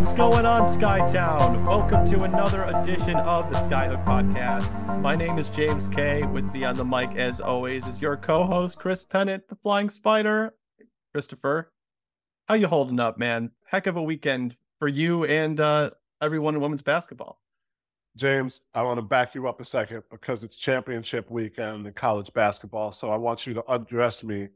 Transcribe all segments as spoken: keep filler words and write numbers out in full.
What's going on, Skytown? Welcome to another edition of the Skyhook Podcast. My name is James K. With me on the mic, as always, is your co-host, Chris Pennant, the Flying Spider. Christopher, how you holding up, man? Heck of a weekend for you and uh, everyone in women's basketball. James, I want to back you up a second because it's championship weekend in college basketball, so I want you to address me.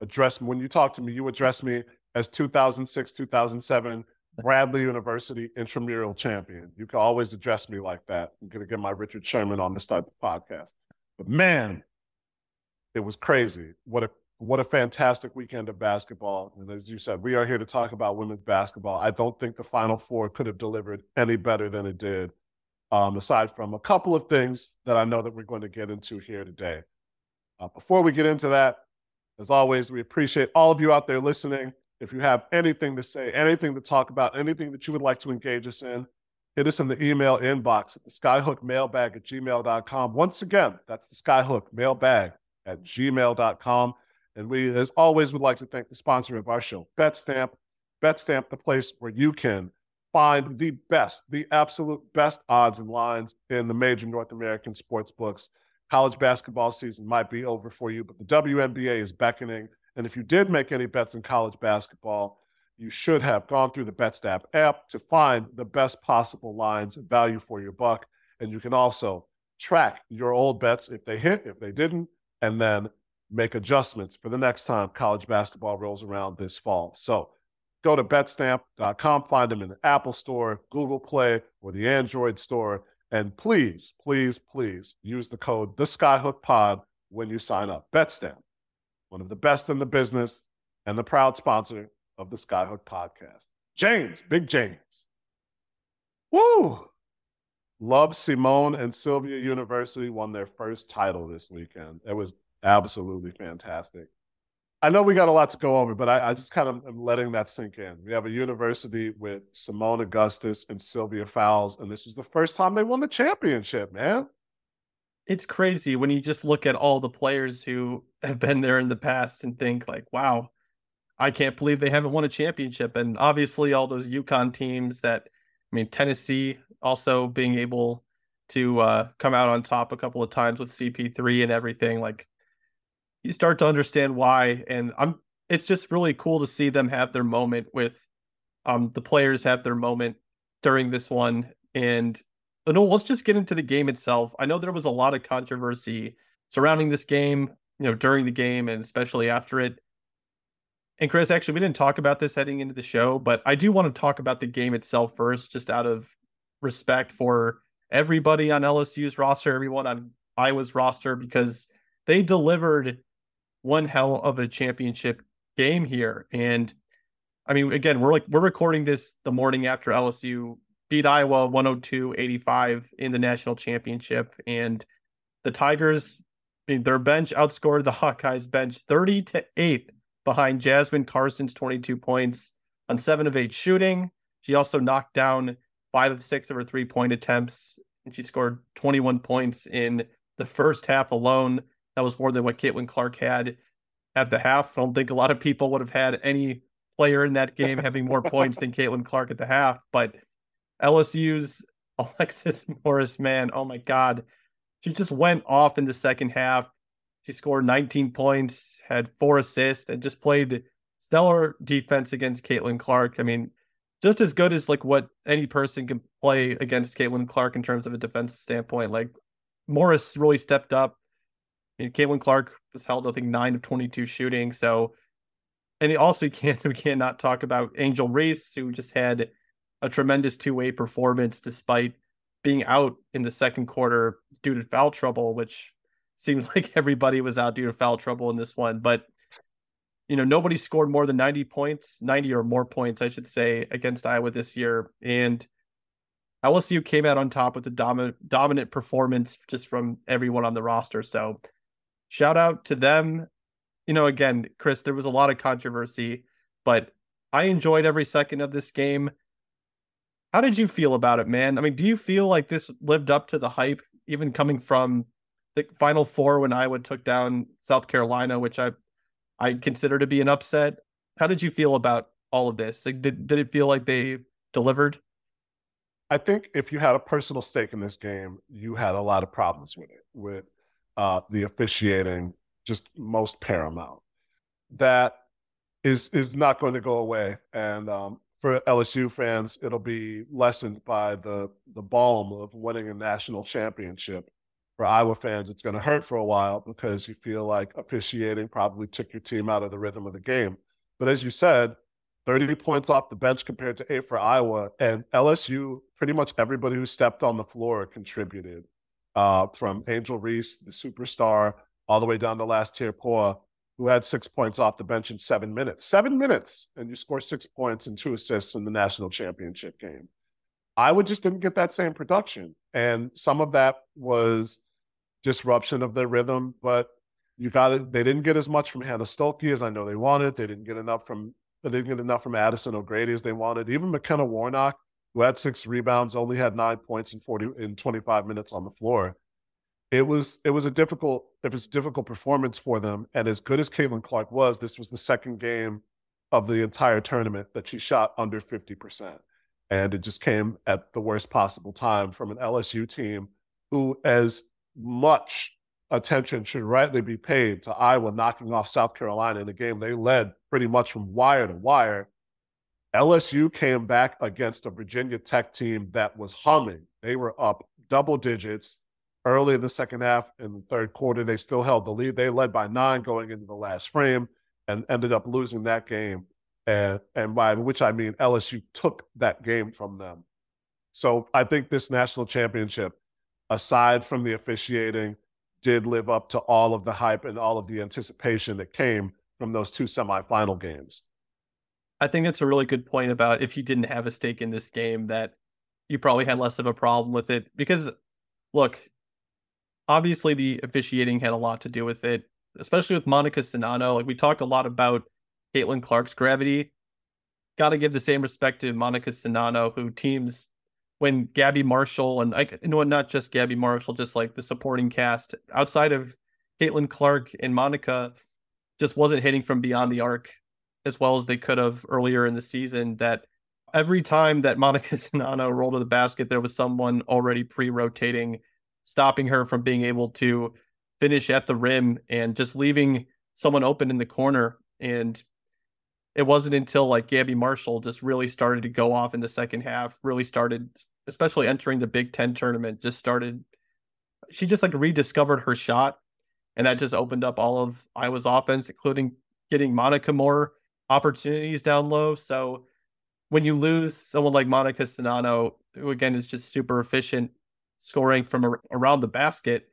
Address When you talk to me, you address me as two thousand six, two thousand seven Bradley University intramural champion. You can always address me like that. I'm going to get my Richard Sherman on to start the podcast. But man, it was crazy. What a what a fantastic weekend of basketball. And as you said, we are here to talk about women's basketball. I don't think the Final Four could have delivered any better than it did, um, aside from a couple of things that I know that we're going to get into here today. Uh, before we get into that, as always, we appreciate all of you out there listening. If you have anything to say, anything to talk about, anything that you would like to engage us in, hit us in the email inbox at the skyhook mailbag at gmail dot com. Once again, that's the skyhook mailbag at gmail dot com. And we, as always, would like to thank the sponsor of our show, Betstamp. Betstamp, the place where you can find the best, the absolute best odds and lines in the major North American sports books. College basketball season might be over for you, but the W N B A is beckoning. And if you did make any bets in college basketball, you should have gone through the Betstamp app to find the best possible lines and value for your buck. And you can also track your old bets if they hit, if they didn't, and then make adjustments for the next time college basketball rolls around this fall. So go to betstamp dot com, find them in the Apple Store, Google Play, or the Android Store. And please, please, please use the code TheSkyhookPod when you sign up. Betstamp, one of the best in the business and the proud sponsor of the Skyhook Podcast. James, Big James. Woo! Love Simone and Sylvia University won their first title this weekend. It was absolutely fantastic. I know we got a lot to go over, but I, I just kind of am letting that sink in. We have a university with Simone Augustus and Sylvia Fowles, and this is the first time they won the championship, man. It's crazy when you just look at all the players who have been there in the past and think like, wow, I can't believe they haven't won a championship. And obviously all those UConn teams that, I mean, Tennessee also being able to uh, come out on top a couple of times with C P three and everything, like you start to understand why. And I'm, it's just really cool to see them have their moment with um, the players have their moment during this one. And no, let's just get into the game itself. I know there was a lot of controversy surrounding this game, you know, during the game and especially after it. And Chris, actually, we didn't talk about this heading into the show, but I do want to talk about the game itself first, just out of respect for everybody on L S U's roster, everyone on Iowa's roster, because they delivered one hell of a championship game here. And I mean, again, we're like, we're recording this the morning after L S U beat Iowa one oh two eighty-five in the national championship. And the Tigers, I mean, their bench outscored the Hawkeyes bench thirty to eight behind Jasmine Carson's twenty-two points on seven of eight shooting. She also knocked down five of six of her three point attempts. And she scored twenty-one points in the first half alone. That was more than what Caitlin Clark had at the half. I don't think a lot of people would have had any player in that game having more points than Caitlin Clark at the half, but L S U's Alexis Morris, man, oh my God. She just went off in the second half. She scored nineteen points, had four assists, and just played stellar defense against Caitlin Clark. I mean, just as good as like what any person can play against Caitlin Clark in terms of a defensive standpoint. Like Morris really stepped up. I mean, Caitlin Clark was held, I think, nine of twenty-two shooting. So, and also you can't, we cannot talk about Angel Reese, who just had a tremendous two-way performance despite being out in the second quarter due to foul trouble, which seems like everybody was out due to foul trouble in this one. But, you know, nobody scored more than ninety points, ninety or more points, I should say, against Iowa this year. And L S U came out on top with a dominant, dominant performance just from everyone on the roster. So shout out to them. You know, again, Chris, there was a lot of controversy, but I enjoyed every second of this game. How did you feel about it, man? I mean, do you feel like this lived up to the hype, even coming from the Final Four when Iowa took down South Carolina, which I I consider to be an upset? How did you feel about all of this? Like, did, did it feel like they delivered? I think if you had a personal stake in this game, you had a lot of problems with it, with uh, the officiating just most paramount. That is is not going to go away. And um, for L S U fans, it'll be lessened by the, the balm of winning a national championship. For Iowa fans, it's going to hurt for a while because you feel like officiating probably took your team out of the rhythm of the game. But as you said, thirty points off the bench compared to eight for Iowa. And L S U, pretty much everybody who stepped on the floor contributed, uh, from Angel Reese, the superstar, all the way down to last tier Poa, who had six points off the bench in seven minutes. Seven minutes! And you score six points and two assists in the national championship game. Iowa just didn't get that same production. And some of that was disruption of their rhythm, but you got it. They didn't get as much from Hannah Stolke as I know they wanted. They didn't get enough from they didn't get enough from Addison O'Grady as they wanted. Even McKenna Warnock, who had six rebounds, only had nine points in forty in twenty-five minutes on the floor. It was it was a difficult it was a difficult performance for them. And as good as Caitlin Clark was, this was the second game of the entire tournament that she shot under fifty percent, and it just came at the worst possible time from an L S U team who, as much attention should rightly be paid to Iowa knocking off South Carolina in a game they led pretty much from wire to wire, L S U came back against a Virginia Tech team that was humming. They were up double digits early in the second half. In the third quarter, they still held the lead. They led by nine going into the last frame and ended up losing that game. And, and by which I mean L S U took that game from them. So I think this national championship, aside from the officiating, did live up to all of the hype and all of the anticipation that came from those two semifinal games. I think that's a really good point about if you didn't have a stake in this game, that you probably had less of a problem with it. Because, look, obviously the officiating had a lot to do with it, especially with Monika Czinano. Like, we talked a lot about Caitlin Clark's gravity. Got to give the same respect to Monika Czinano, who teams... when Gabby Marshall and like, you know, not just Gabby Marshall, just like the supporting cast outside of Caitlin Clark and Monika, just wasn't hitting from beyond the arc as well as they could have earlier in the season. That every time that Monika Czinano rolled to the basket, there was someone already pre-rotating, stopping her from being able to finish at the rim and just leaving someone open in the corner. And it wasn't until like Gabby Marshall just really started to go off in the second half, really started, especially entering the Big Ten tournament, just started, she just like rediscovered her shot. And that just opened up all of Iowa's offense, including getting Monika more opportunities down low. So when you lose someone like Monika Czinano, who again is just super efficient scoring from around the basket,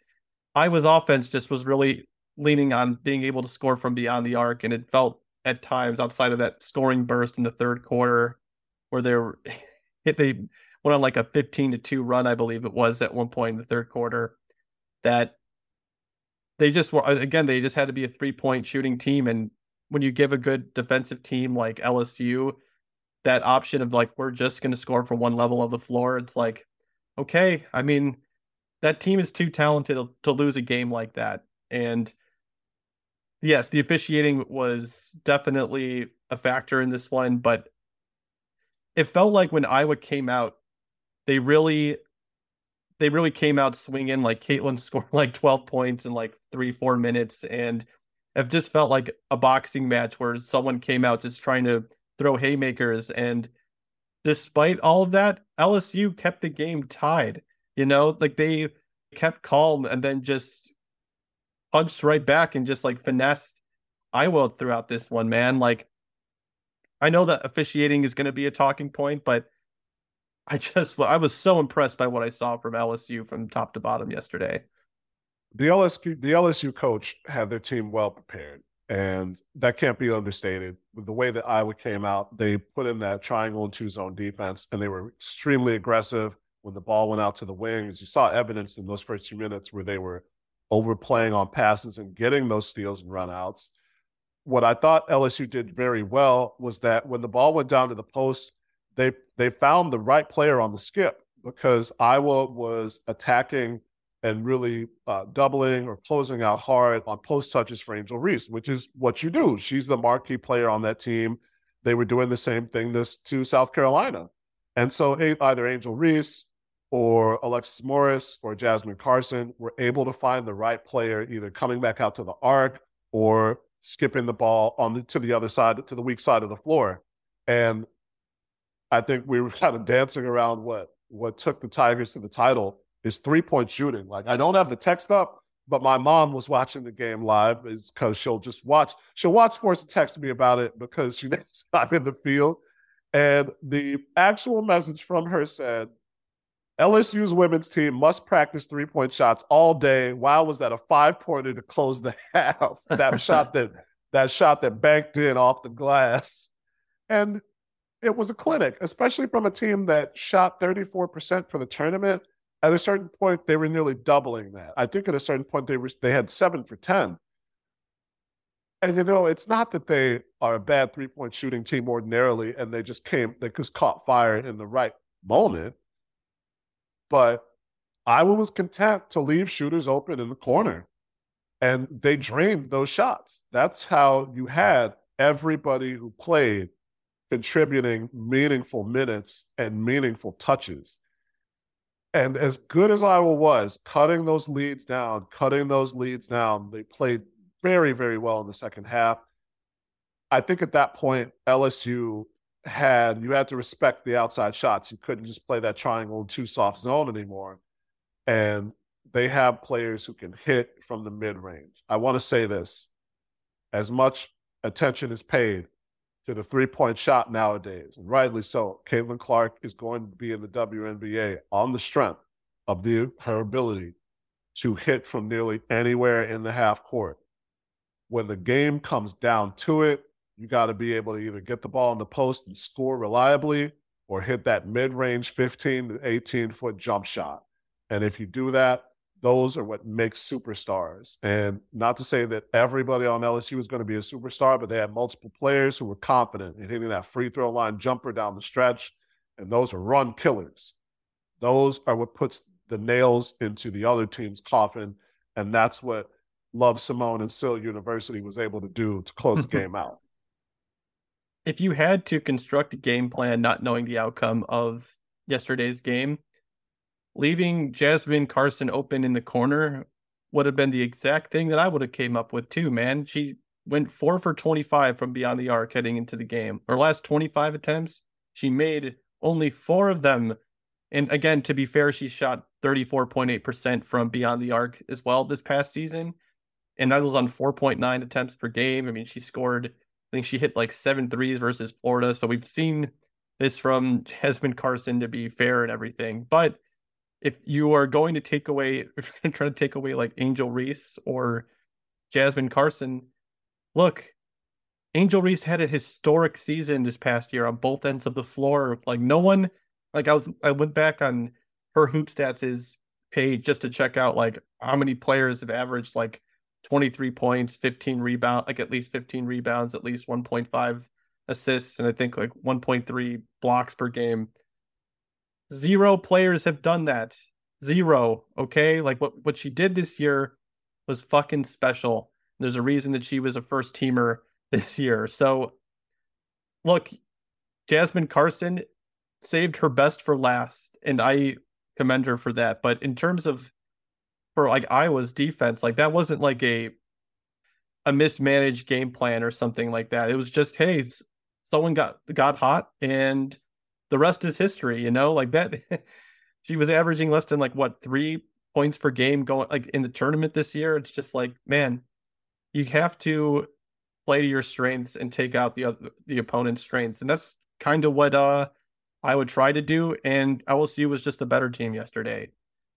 Iowa's offense just was really leaning on being able to score from beyond the arc. And it felt at times, outside of that scoring burst in the third quarter, where they were, they went on like a fifteen to two run, I believe it was at one point in the third quarter, that they just were, again, they just had to be a three-point shooting team. And when you give a good defensive team like L S U that option of like, we're just going to score from one level of the floor, it's like, okay, I mean, that team is too talented to lose a game like that. And yes, the officiating was definitely a factor in this one, but it felt like when Iowa came out, they really, they really came out swinging. Like Caitlin scored like twelve points in like three, four minutes, and it just felt like a boxing match where someone came out just trying to throw haymakers. And despite all of that, L S U kept the game tied. You know, like they kept calm and then just punched right back and just like finessed Iowa throughout this one, man. Like, I know that officiating is going to be a talking point, but I just, I was so impressed by what I saw from L S U from top to bottom yesterday. The L S U, the L S U coach had their team well prepared, and that can't be understated. With the way that Iowa came out, they put in that triangle and two zone defense, and they were extremely aggressive when the ball went out to the wings. You saw evidence in those first few minutes where they were overplaying on passes and getting those steals and runouts. What I thought L S U did very well was that when the ball went down to the post, they they found the right player on the skip, because Iowa was attacking and really uh, doubling or closing out hard on post touches for Angel Reese, which is what you do. She's the marquee player on that team. They were doing the same thing this to South Carolina. And so either Angel Reese or Alexis Morris or Jasmine Carson were able to find the right player, either coming back out to the arc or skipping the ball on the, to the other side, to the weak side of the floor. And I think we were kind of dancing around what what took the Tigers to the title is three-point shooting. Like, I don't have the text up, but my mom was watching the game live because she'll just watch. She'll watch sports and text me about it because she's not in the field. And the actual message from her said, L S U's women's team must practice three-point shots all day. Wow, was that a five-pointer to close the half? That shot that that shot that banked in off the glass. And it was a clinic, especially from a team that shot thirty-four percent for the tournament. At a certain point, they were nearly doubling that. I think at a certain point, they were they had seven for ten. And, you know, it's not that they are a bad three-point shooting team ordinarily, and they just came, they just caught fire in the right moment. But Iowa was content to leave shooters open in the corner, and they drained those shots. That's how you had everybody who played contributing meaningful minutes and meaningful touches. And as good as Iowa was, cutting those leads down, cutting those leads down, they played very, very well in the second half. I think at that point, L S U had, you had to respect the outside shots. You couldn't just play that triangle and two soft zone anymore. And they have players who can hit from the mid-range. I want to say this. As much attention is paid to the three-point shot nowadays, and rightly so, Caitlin Clark is going to be in the W N B A on the strength of the, her ability to hit from nearly anywhere in the half court. When the game comes down to it, you got to be able to either get the ball in the post and score reliably or hit that mid-range fifteen to eighteen-foot jump shot. And if you do that, those are what make superstars. And not to say that everybody on L S U is going to be a superstar, but they had multiple players who were confident in hitting that free throw line jumper down the stretch, and those are run killers. Those are what puts the nails into the other team's coffin, and that's what Love Simone and Sill University was able to do to close the game out. If you had to construct a game plan not knowing the outcome of yesterday's game, leaving Jasmine Carson open in the corner would have been the exact thing that I would have came up with too, man. She went four for twenty-five from beyond the arc heading into the game. Her last twenty-five attempts, she made only four of them. And again, to be fair, she shot thirty-four point eight percent from beyond the arc as well this past season. And that was on four point nine attempts per game. I mean, she scored, I think she hit like seven threes versus Florida. So we've seen this from Jasmine Carson, to be fair and everything. But if you are going to take away, if you're trying to take away like Angel Reese or Jasmine Carson, look, Angel Reese had a historic season this past year on both ends of the floor. Like no one, like I was, I went back on her Hoop Stats' page just to check out like how many players have averaged like twenty-three points, fifteen rebounds, like at least fifteen rebounds, at least one point five assists, and I think like one point three blocks per game. Zero players have done that. Zero, okay? Like what, what she did this year was fucking special. There's a reason that she was a first-teamer this year. So, look, Jasmine Carson saved her best for last, and I commend her for that. But in terms of for like Iowa's defense, like that wasn't like a a mismanaged game plan or something like that. It was just, hey, someone got got hot and the rest is history, you know, like that. She was averaging less than like what three points per game going like in the tournament this year. It's just like, man, you have to play to your strengths and take out the other, the opponent's strengths, and that's kind of what uh I would try to do. And L S U was just a better team yesterday.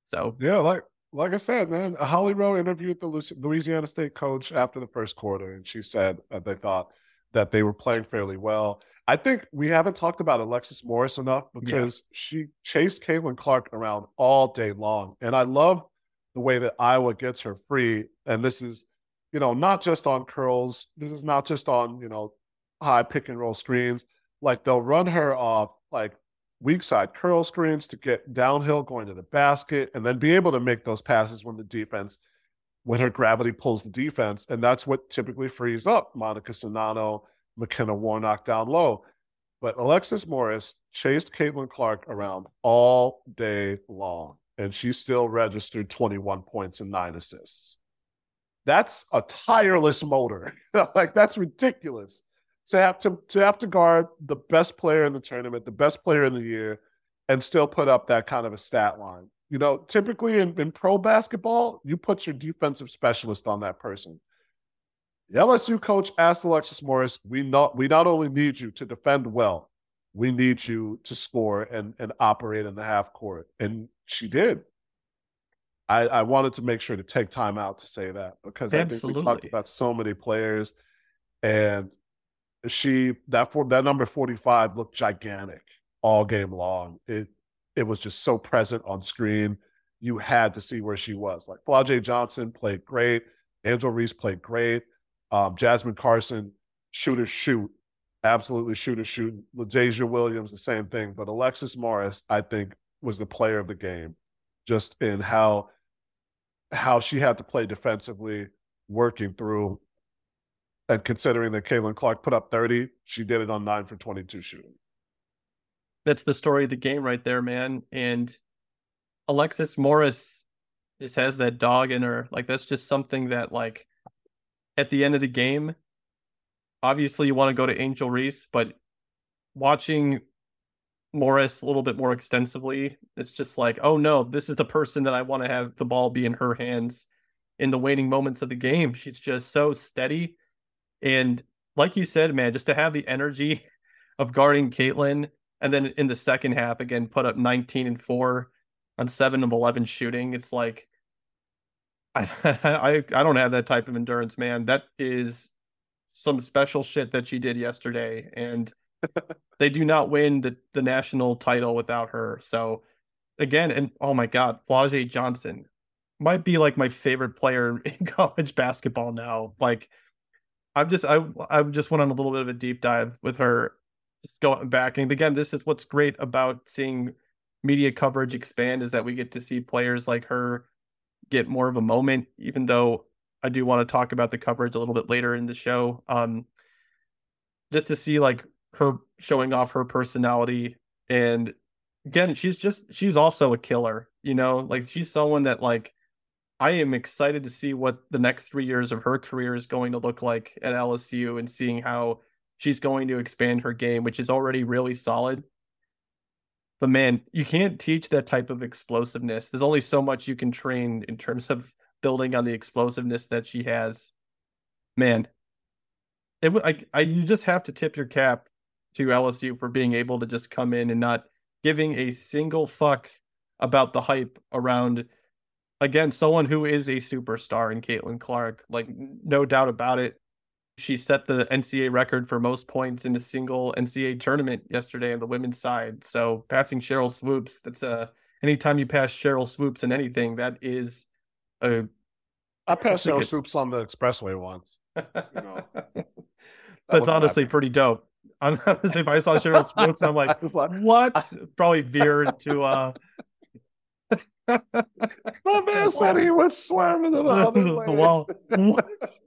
So yeah, like. Like I said, man, Holly Rowe interviewed the Louisiana State coach after the first quarter, and she said uh, they thought that they were playing fairly well. I think we haven't talked about Alexis Morris enough because yeah. she chased Caitlin Clark around all day long. And I love the way that Iowa gets her free. And this is, you know, not just on curls. This is not just on, you know, high pick and roll screens. Like they'll run her off, like, weak side curl screens to get downhill going to the basket and then be able to make those passes when the defense, when her gravity pulls the defense. And that's what typically frees up Monika Czinano, McKenna Warnock down low. But Alexis Morris chased Caitlin Clark around all day long, and she still registered twenty-one points and nine assists. That's a tireless motor. Like, that's ridiculous to have to to have to guard the best player in the tournament, the best player in the year, and still put up that kind of a stat line. You know, typically in, in pro basketball, you put your defensive specialist on that person. The L S U coach asked Alexis Morris, we not we not only need you to defend well, we need you to score and, and operate in the half court. And she did. I, I wanted to make sure to take time out to say that, because absolutely. I think we talked about so many players, and she that for, that number forty-five looked gigantic all game long. It it was just so present on screen. You had to see where she was. Like, Flau'jae Johnson played great. Angel Reese played great. Um, Jasmine Carson, shooter shoot, absolutely shooter shoot. LaDasia Williams, the same thing. But Alexis Morris, I think, was the player of the game, just in how how she had to play defensively, working through, and considering that Caitlin Clark put up thirty, she did it on nine for twenty-two shooting. That's the story of the game right there, man. And Alexis Morris just has that dog in her. Like, that's just something that, like, at the end of the game, obviously you want to go to Angel Reese, but watching Morris a little bit more extensively, it's just like, oh no, this is the person that I want to have the ball be in her hands in the waning moments of the game. She's just so steady. And like you said, man, just to have the energy of guarding Caitlin, and then in the second half, again, put up nineteen and four on seven of eleven shooting. It's like, I, I I don't have that type of endurance, man. That is some special shit that she did yesterday. And they do not win the, the national title without her. So, again, and oh my God, Flau'jae Johnson might be like my favorite player in college basketball now. Like, I've just, I, I just went on a little bit of a deep dive with her, just going back. And again, this is what's great about seeing media coverage expand, is that we get to see players like her get more of a moment, even though I do want to talk about the coverage a little bit later in the show. Um, just to see, like, her showing off her personality. And again, she's just, she's also a killer, you know, like, she's someone that, like, I am excited to see what the next three years of her career is going to look like at L S U, and seeing how she's going to expand her game, which is already really solid. But man, you can't teach that type of explosiveness. There's only so much you can train in terms of building on the explosiveness that she has. Man, it I, I you just have to tip your cap to L S U for being able to just come in and not giving a single fuck about the hype around, again, someone who is a superstar in Caitlin Clark. Like, no doubt about it. She set the N C A A record for most points in a single N C A A tournament yesterday on the women's side. So passing Sheryl Swoopes, that's a, anytime you pass Sheryl Swoopes in anything, that is a. I passed Sheryl Swoopes on the expressway once. You know, that that's honestly happen. Pretty dope. I'm, if I saw Sheryl Swoopes, I'm like, what? Probably veered to. Uh... My man said he was swarming the, the, the wall. What?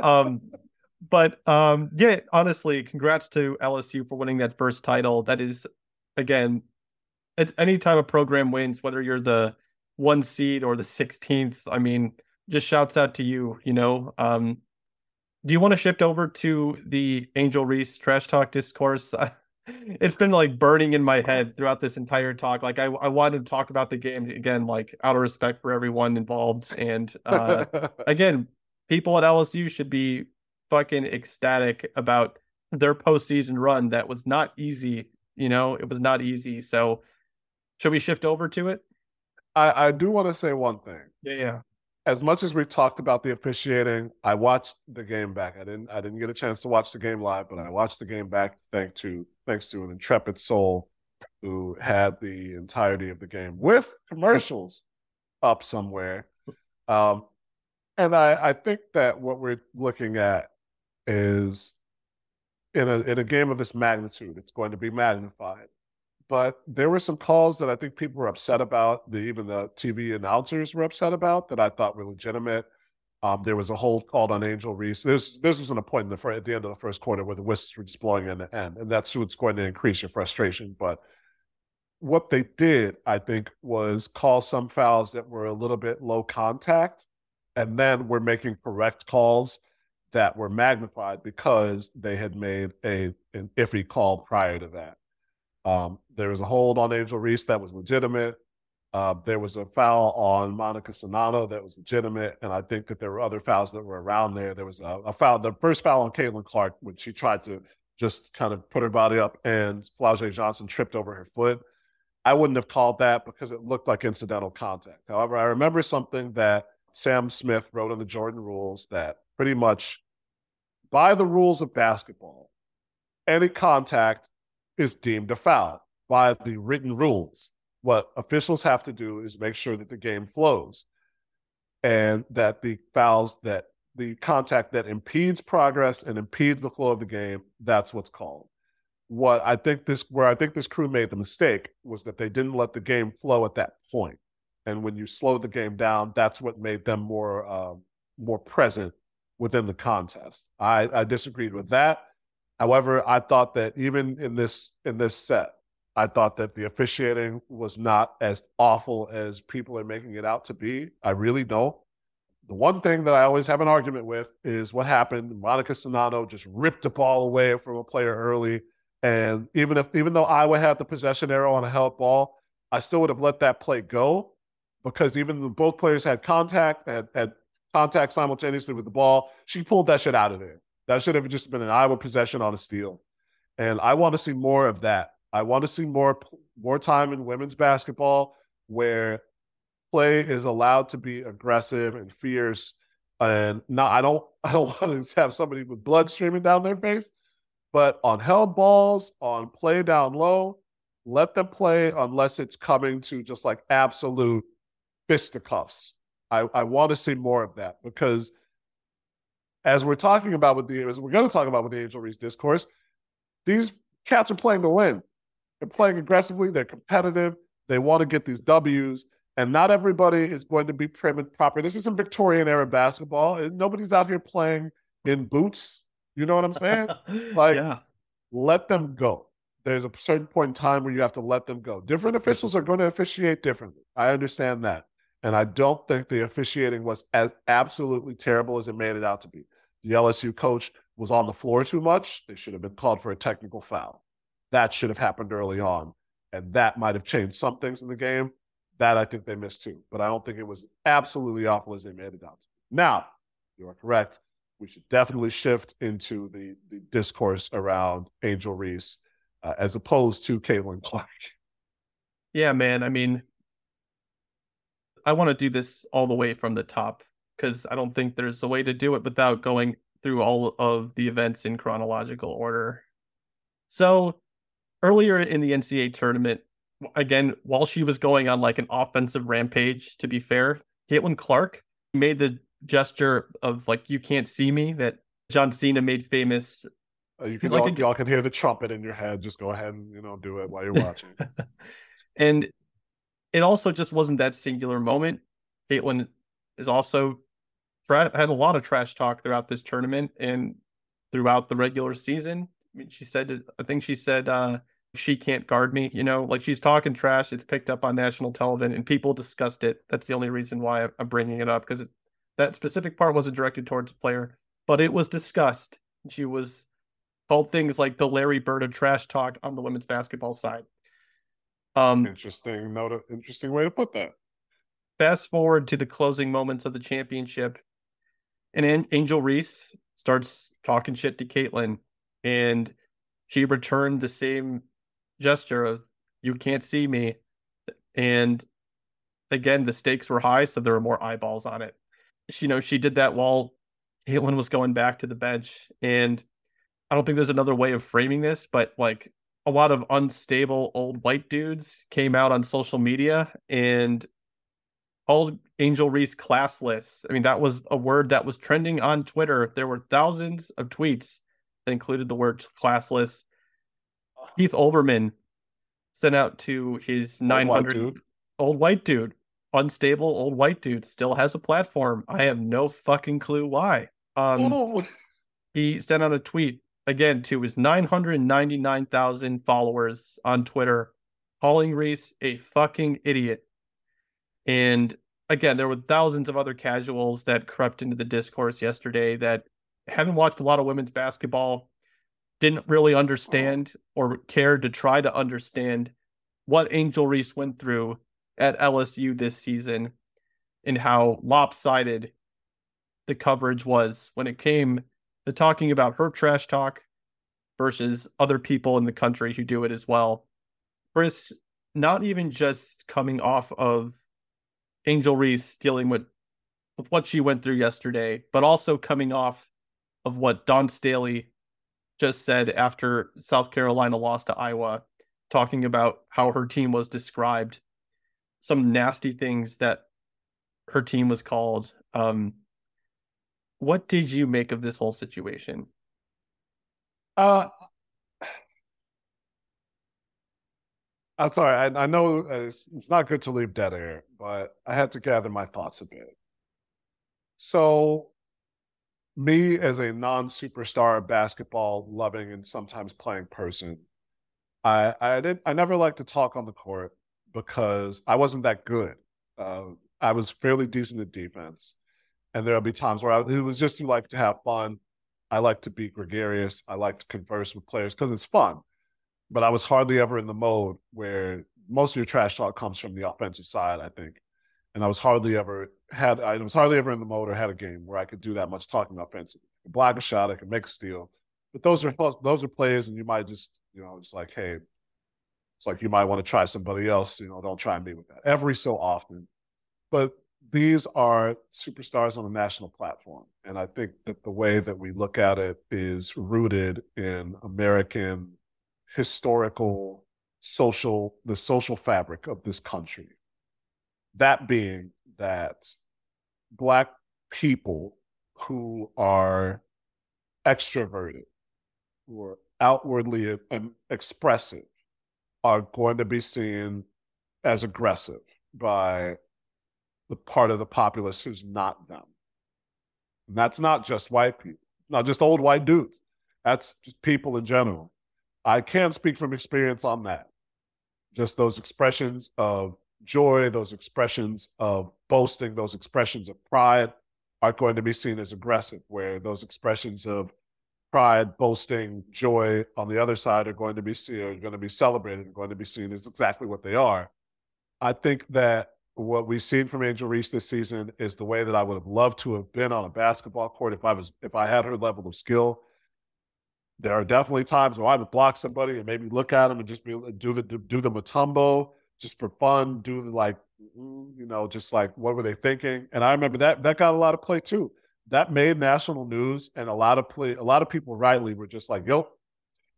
Um. But um, yeah, honestly, congrats to L S U for winning that first title. That is, again, at any time a program wins, whether you're the one seed or the sixteenth, I mean, just shouts out to you, you know. Um, do you want to shift over to the Angel Reese trash talk discourse? It's been like burning in my head throughout this entire talk. Like, I, I wanted to talk about the game again, like, out of respect for everyone involved. And uh, again, people at L S U should be fucking ecstatic about their postseason run. That was not easy, you know. It was not easy. So, should we shift over to it? I, I do want to say one thing. Yeah, yeah. As much as we talked about the officiating, I watched the game back. I didn't. I didn't get a chance to watch the game live, but I watched the game back. Thanks to thanks to an intrepid soul who had the entirety of the game with commercials up somewhere. Um, and I, I think that what we're looking at is, in a in a game of this magnitude, it's going to be magnified. But there were some calls that I think people were upset about, the, even the T V announcers were upset about, that I thought were legitimate. Um, there was a hold called on Angel Reese. There's, there's just an point in the, at the end of the first quarter where the whistles were just blowing in the end, and that's what's going to increase your frustration. But what they did, I think, was call some fouls that were a little bit low contact, and then were making correct calls that were magnified because they had made a, an iffy call prior to that. Um, there was a hold on Angel Reese that was legitimate. Uh, there was a foul on Monika Czinano that was legitimate, and I think that there were other fouls that were around there. There was a, a foul, the first foul on Caitlin Clark, when she tried to just kind of put her body up, and Flau'jae Johnson tripped over her foot. I wouldn't have called that because it looked like incidental contact. However, I remember something that Sam Smith wrote in the Jordan rules that pretty much, by the rules of basketball, any contact is deemed a foul by the written rules. What officials have to do is make sure that the game flows and that the fouls, that the contact that impedes progress and impedes the flow of the game, that's what's called. What I think this, where I think this crew made the mistake was that they didn't let the game flow at that point. And when you slow the game down, that's what made them more, um, more present within the contest. I, I disagreed with that. However, I thought that even in this, in this set, I thought that the officiating was not as awful as people are making it out to be. I really don't. The one thing that I always have an argument with is what happened. Monika Czinano just ripped the ball away from a player early. And even if, even though Iowa had the possession arrow on a held ball, I still would have let that play go because even though both players had contact, had, had contact simultaneously with the ball, she pulled that shit out of there. That should have just been an Iowa possession on a steal. And I want to see more of that. I want to see more more time in women's basketball where play is allowed to be aggressive and fierce. And not, I don't I don't want to have somebody with blood streaming down their face, but on held balls, on play down low, let them play unless it's coming to just like absolute fisticuffs. I, I want to see more of that because as we're talking about with the as we're going to talk about with the Angel Reese discourse, these cats are playing to win. They're playing aggressively. They're competitive. They want to get these W's. And not everybody is going to be prim and proper. This isn't Victorian-era basketball. Nobody's out here playing in boots. You know what I'm saying? Like, yeah. Let them go. There's a certain point in time where you have to let them go. Different officials are going to officiate differently. I understand that. And I don't think the officiating was as absolutely terrible as it made it out to be. The L S U coach was on the floor too much. They should have been called for a technical foul. That should have happened early on. And that might have changed some things in the game. That I think they missed too. But I don't think it was absolutely awful as they made it out. Now, you are correct. We should definitely shift into the, the discourse around Angel Reese uh, as opposed to Caitlin Clark. Yeah, man. I mean, I want to do this all the way from the top because I don't think there's a way to do it without going through all of the events in chronological order. So earlier in the N C double A tournament, again, while she was going on like an offensive rampage, to be fair, Caitlin Clark made the gesture of like, you can't see me, that John Cena made famous. Uh, you can like all, a, y'all can hear the trumpet in your head. Just go ahead and, you know, do it while you're watching. And it also just wasn't that singular moment. Caitlin is also had a lot of trash talk throughout this tournament and throughout the regular season. I mean, she said, I think she said, uh, she can't guard me, you know, like she's talking trash. It's picked up on national television and people discussed it. That's the only reason why I'm bringing it up, because that specific part wasn't directed towards a player, but it was discussed. She was called things like the Larry Bird of trash talk on the women's basketball side. Um, interesting note, interesting way to put that. Fast forward to the closing moments of the championship. And Angel Reese starts talking shit to Caitlin, and she returned the same gesture of, you can't see me. And again, the stakes were high, so there were more eyeballs on it. She, you know, she did that while Caitlin was going back to the bench. And I don't think there's another way of framing this, but like a lot of unstable old white dudes came out on social media and called Angel Reese classless. I mean, that was a word that was trending on Twitter. There were thousands of tweets that included the word classless. Keith Olbermann sent out to his old nine hundred white old white dude unstable old white dude still has a platform. I have no fucking clue why. Um, oh. He sent out a tweet, again, to his nine hundred ninety-nine thousand followers on Twitter, calling Reese a fucking idiot. And again, there were thousands of other casuals that crept into the discourse yesterday that haven't watched a lot of women's basketball, didn't really understand or care to try to understand what Angel Reese went through at L S U this season and how lopsided the coverage was when it came to talking about her trash talk versus other people in the country who do it as well. Chris, not even just coming off of Angel Reese dealing with, with what she went through yesterday, but also coming off of what Don Staley just said after South Carolina lost to Iowa, talking about how her team was described, some nasty things that her team was called. Um, what did you make of this whole situation? Uh, I'm sorry. I, I know it's, it's not good to leave dead air, but I had to gather my thoughts a bit. So, me as a non-superstar basketball loving and sometimes playing person, I I did I never liked to talk on the court because I wasn't that good. Uh, I was fairly decent at defense, and there'll be times where I, it was just you like to have fun. I like to be gregarious. I like to converse with players because it's fun. But I was hardly ever in the mode where most of your trash talk comes from the offensive side, I think. And I was hardly ever had I was hardly ever in the mode or had a game where I could do that much talking offensively. I could block a shot, I could make a steal. But those are those are plays, and you might just, you know, it's like, hey, it's like you might want to try somebody else, you know, don't try me with that. Every so often. But these are superstars on a national platform. And I think that the way that we look at it is rooted in American historical, social, the social fabric of this country. That being that Black people who are extroverted, who are outwardly expressive, are going to be seen as aggressive by the part of the populace who's not them. And that's not just white people, not just old white dudes. That's just people in general. I can speak from experience on that. Just those expressions of joy, those expressions of boasting, those expressions of pride are going to be seen as aggressive, where those expressions of pride, boasting, joy on the other side are going to be seen, are going to be celebrated, and going to be seen as exactly what they are. I think that what we've seen from Angel Reese this season is the way that I would have loved to have been on a basketball court if I was, if I had her level of skill. There are definitely times where I would block somebody and maybe look at them and just be do the do them a tumbo just for fun, do the, like, you know, just like, what were they thinking? And I remember that that got a lot of play too. That made national news, and a lot of play. A lot of people rightly were just like, "Yo,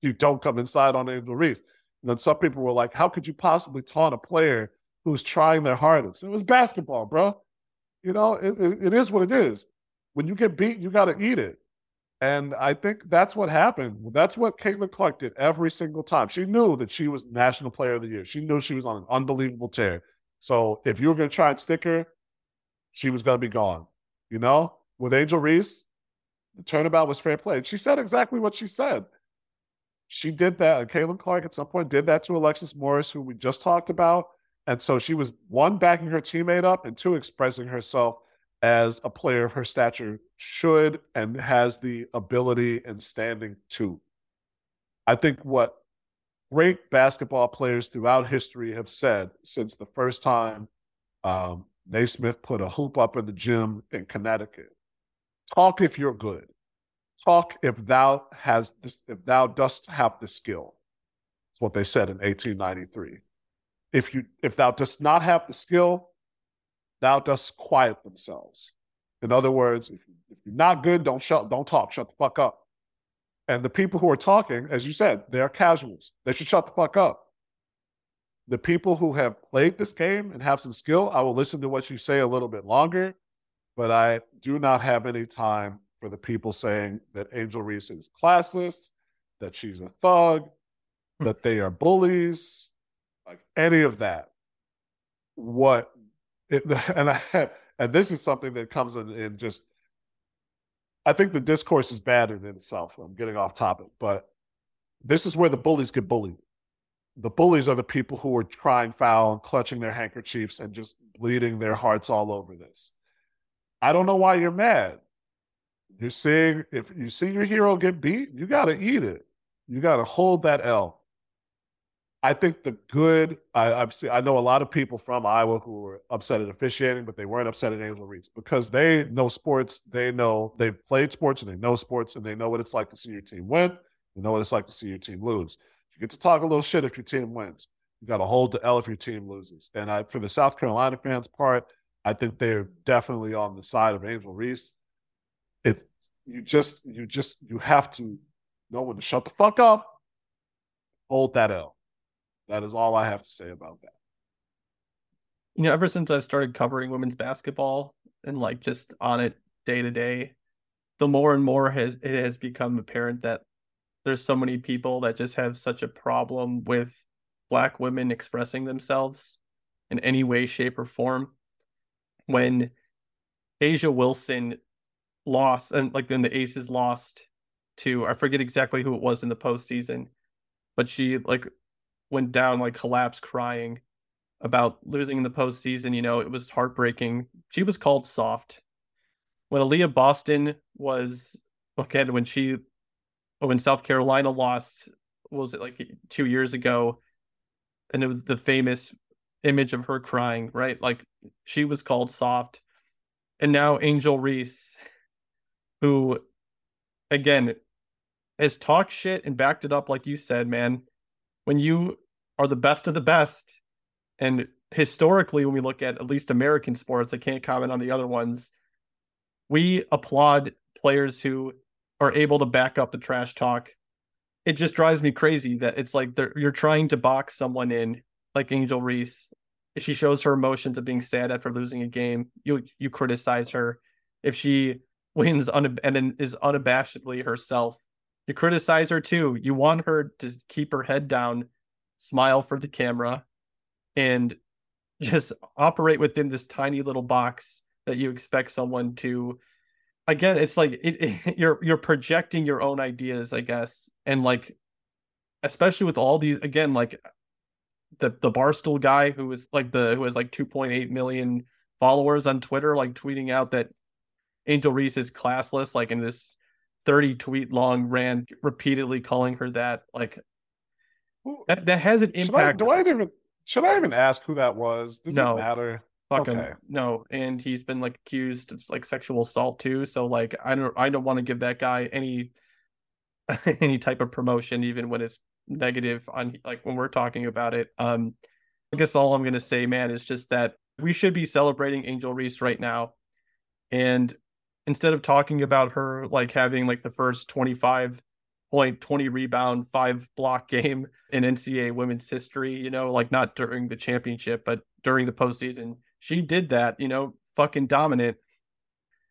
you don't come inside on Angel Reese." And then some people were like, "How could you possibly taunt a player who's trying their hardest?" It was basketball, bro. You know, it, it, it is what it is. When you get beat, you got to eat it. And I think that's what happened. That's what Caitlin Clark did every single time. She knew that she was National Player of the Year. She knew she was on an unbelievable tear. So if you were going to try and stick her, she was going to be gone. You know, with Angel Reese, the turnabout was fair play. She said exactly what she said. She did that. Caitlin Clark at some point did that to Alexis Morris, who we just talked about. And so she was, one, backing her teammate up, and two, expressing herself as a player of her stature should and has the ability and standing to. I think what great basketball players throughout history have said since the first time um, Naismith put a hoop up in the gym in Connecticut: talk if you're good. Talk if thou has this, if thou dost have the skill. That's what they said in eighteen ninety-three. If you if thou dost not have the skill, thou dost quiet themselves. In other words, if you're not good, don't shut, don't talk. Shut the fuck up. And the people who are talking, as you said, they're casuals. They should shut the fuck up. The people who have played this game and have some skill, I will listen to what you say a little bit longer, but I do not have any time for the people saying that Angel Reese is classless, that she's a thug, that they are bullies, like any of that. What it, and I, and this is something that comes in, in just, I think the discourse is bad in itself. I'm getting off topic, but this is where the bullies get bullied. The bullies are the people who are trying foul and clutching their handkerchiefs and just bleeding their hearts all over this. I don't know why you're mad. You're seeing, if you see your hero get beat, you got to eat it. You got to hold that L. I think the good, I, I've seen, I know a lot of people from Iowa who were upset at officiating, but they weren't upset at Angel Reese because they know sports. They know they've played sports and they know sports and they know what it's like to see your team win. They know what it's like to see your team lose. You get to talk a little shit if your team wins. You got to hold the L if your team loses. And I, for the South Carolina fans' part, I think they're definitely on the side of Angel Reese. It, you just, you just, you have to know when to shut the fuck up. Hold that L. That is all I have to say about that. You know, ever since I've started covering women's basketball and like just on it day to day, the more and more has it has become apparent that there's so many people that just have such a problem with Black women expressing themselves in any way, shape, or form. When Asia Wilson lost, and like then the Aces lost to, I forget exactly who it was in the postseason, but she like went down, like collapsed crying about losing in the postseason. You know, it was heartbreaking. She was called soft. When Aaliyah Boston was, okay, when she when South Carolina lost, what was it, like two years ago? And it was the famous image of her crying, right? Like she was called soft. And now Angel Reese, who, again, has talked shit and backed it up, like you said, man. When you are the best of the best, and historically, when we look at at least American sports, I can't comment on the other ones, we applaud players who are able to back up the trash talk. It just drives me crazy that it's like you're trying to box someone in, like Angel Reese. She shows her emotions of being sad after losing a game. You you criticize her. If she wins un- and then is unabashedly herself, you criticize her too. You want her to keep her head down, smile for the camera, and just operate within this tiny little box that you expect someone to. Again, it's like it, it, you're you're projecting your own ideas, I guess, and like, especially with all these, again, like the the Barstool guy who was like the who has like two point eight million followers on Twitter, like tweeting out that Angel Reese is classless, like in this thirty tweet long rant, repeatedly calling her that, like that that has an impact. Should I, do I even should I even ask who that was? Does no. it matter? Fuck him. Okay. No, and he's been like accused of like sexual assault too. So like, I don't, I don't want to give that guy any, any type of promotion, even when it's negative on like when we're talking about it. Um, I guess all I'm gonna say, man, is just that we should be celebrating Angel Reese right now, and instead of talking about her like having like the first twenty-five point, twenty rebound, five block game in N C A A women's history, you know, like not during the championship, but during the postseason. She did that, you know, fucking dominant.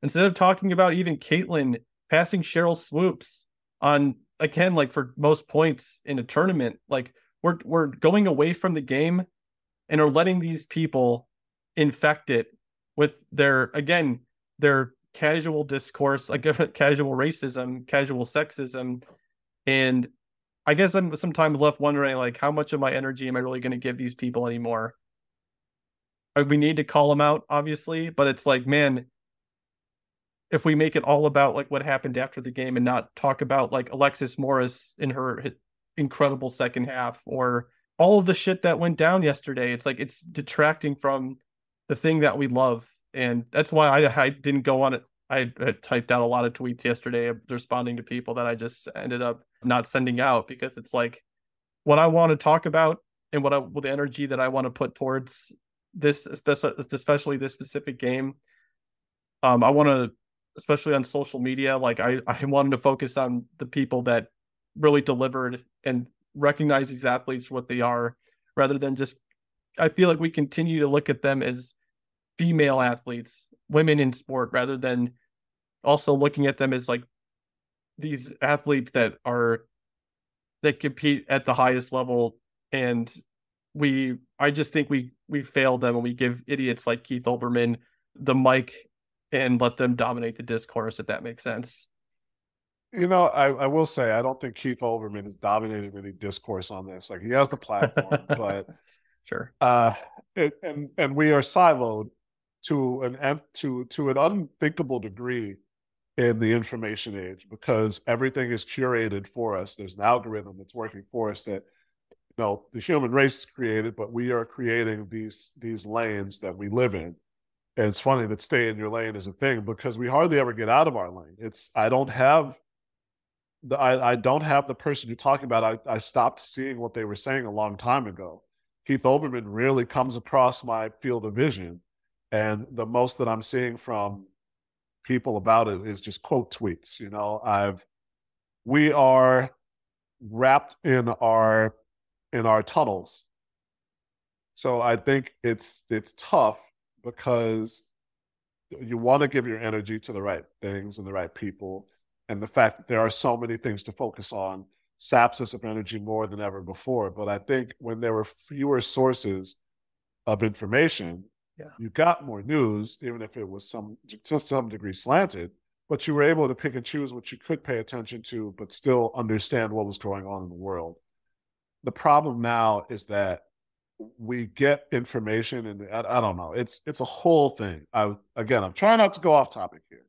Instead of talking about even Caitlin passing Sheryl Swoopes on, again, like for most points in a tournament, like we're we're going away from the game and are letting these people infect it with their, again, their casual discourse, like casual racism, casual sexism. And I guess I'm sometimes left wondering, like, how much of my energy am I really going to give these people anymore? We need to call them out, obviously, but it's like, man, if we make it all about like what happened after the game and not talk about like Alexis Morris in her incredible second half or all of the shit that went down yesterday, it's like it's detracting from the thing that we love. And that's why I, I didn't go on it. I, I typed out a lot of tweets yesterday responding to people that I just ended up not sending out, because it's like what I want to talk about and what I, well, the energy that I want to put towards this, especially this specific game. Um, I want to, especially on social media, like I, I wanted to focus on the people that really delivered and recognize these athletes for what they are, rather than just, I feel like we continue to look at them as female athletes, women in sport, rather than also looking at them as like these athletes that are, that compete at the highest level and we I just think we we failed them when we give idiots like Keith Olbermann the mic and let them dominate the discourse, if that makes sense. You know, I, I will say, I don't think Keith Olbermann has dominated any discourse on this. Like, he has the platform, but sure. Uh, it, and and we are siloed to an to to an unthinkable degree in the information age, because everything is curated for us. There's an algorithm that's working for us that, you know, the human race created, but we are creating these these lanes that we live in. And it's funny that stay in your lane is a thing, because we hardly ever get out of our lane. It's I don't have the I, I don't have the person you're talking about. I, I stopped seeing what they were saying a long time ago. Keith Olbermann really comes across my field of vision, and the most that I'm seeing from people about it is just quote tweets. You know, I've we are wrapped in our in our tunnels. So I think it's it's tough, because you want to give your energy to the right things and the right people. And the fact that there are so many things to focus on saps us of energy more than ever before. But I think when there were fewer sources of information, yeah. you got more news, even if it was some to some degree slanted, but you were able to pick and choose what you could pay attention to, but still understand what was going on in the world. The problem now is that we get information, and I, I don't know. It's it's a whole thing. I again, I'm trying not to go off topic here.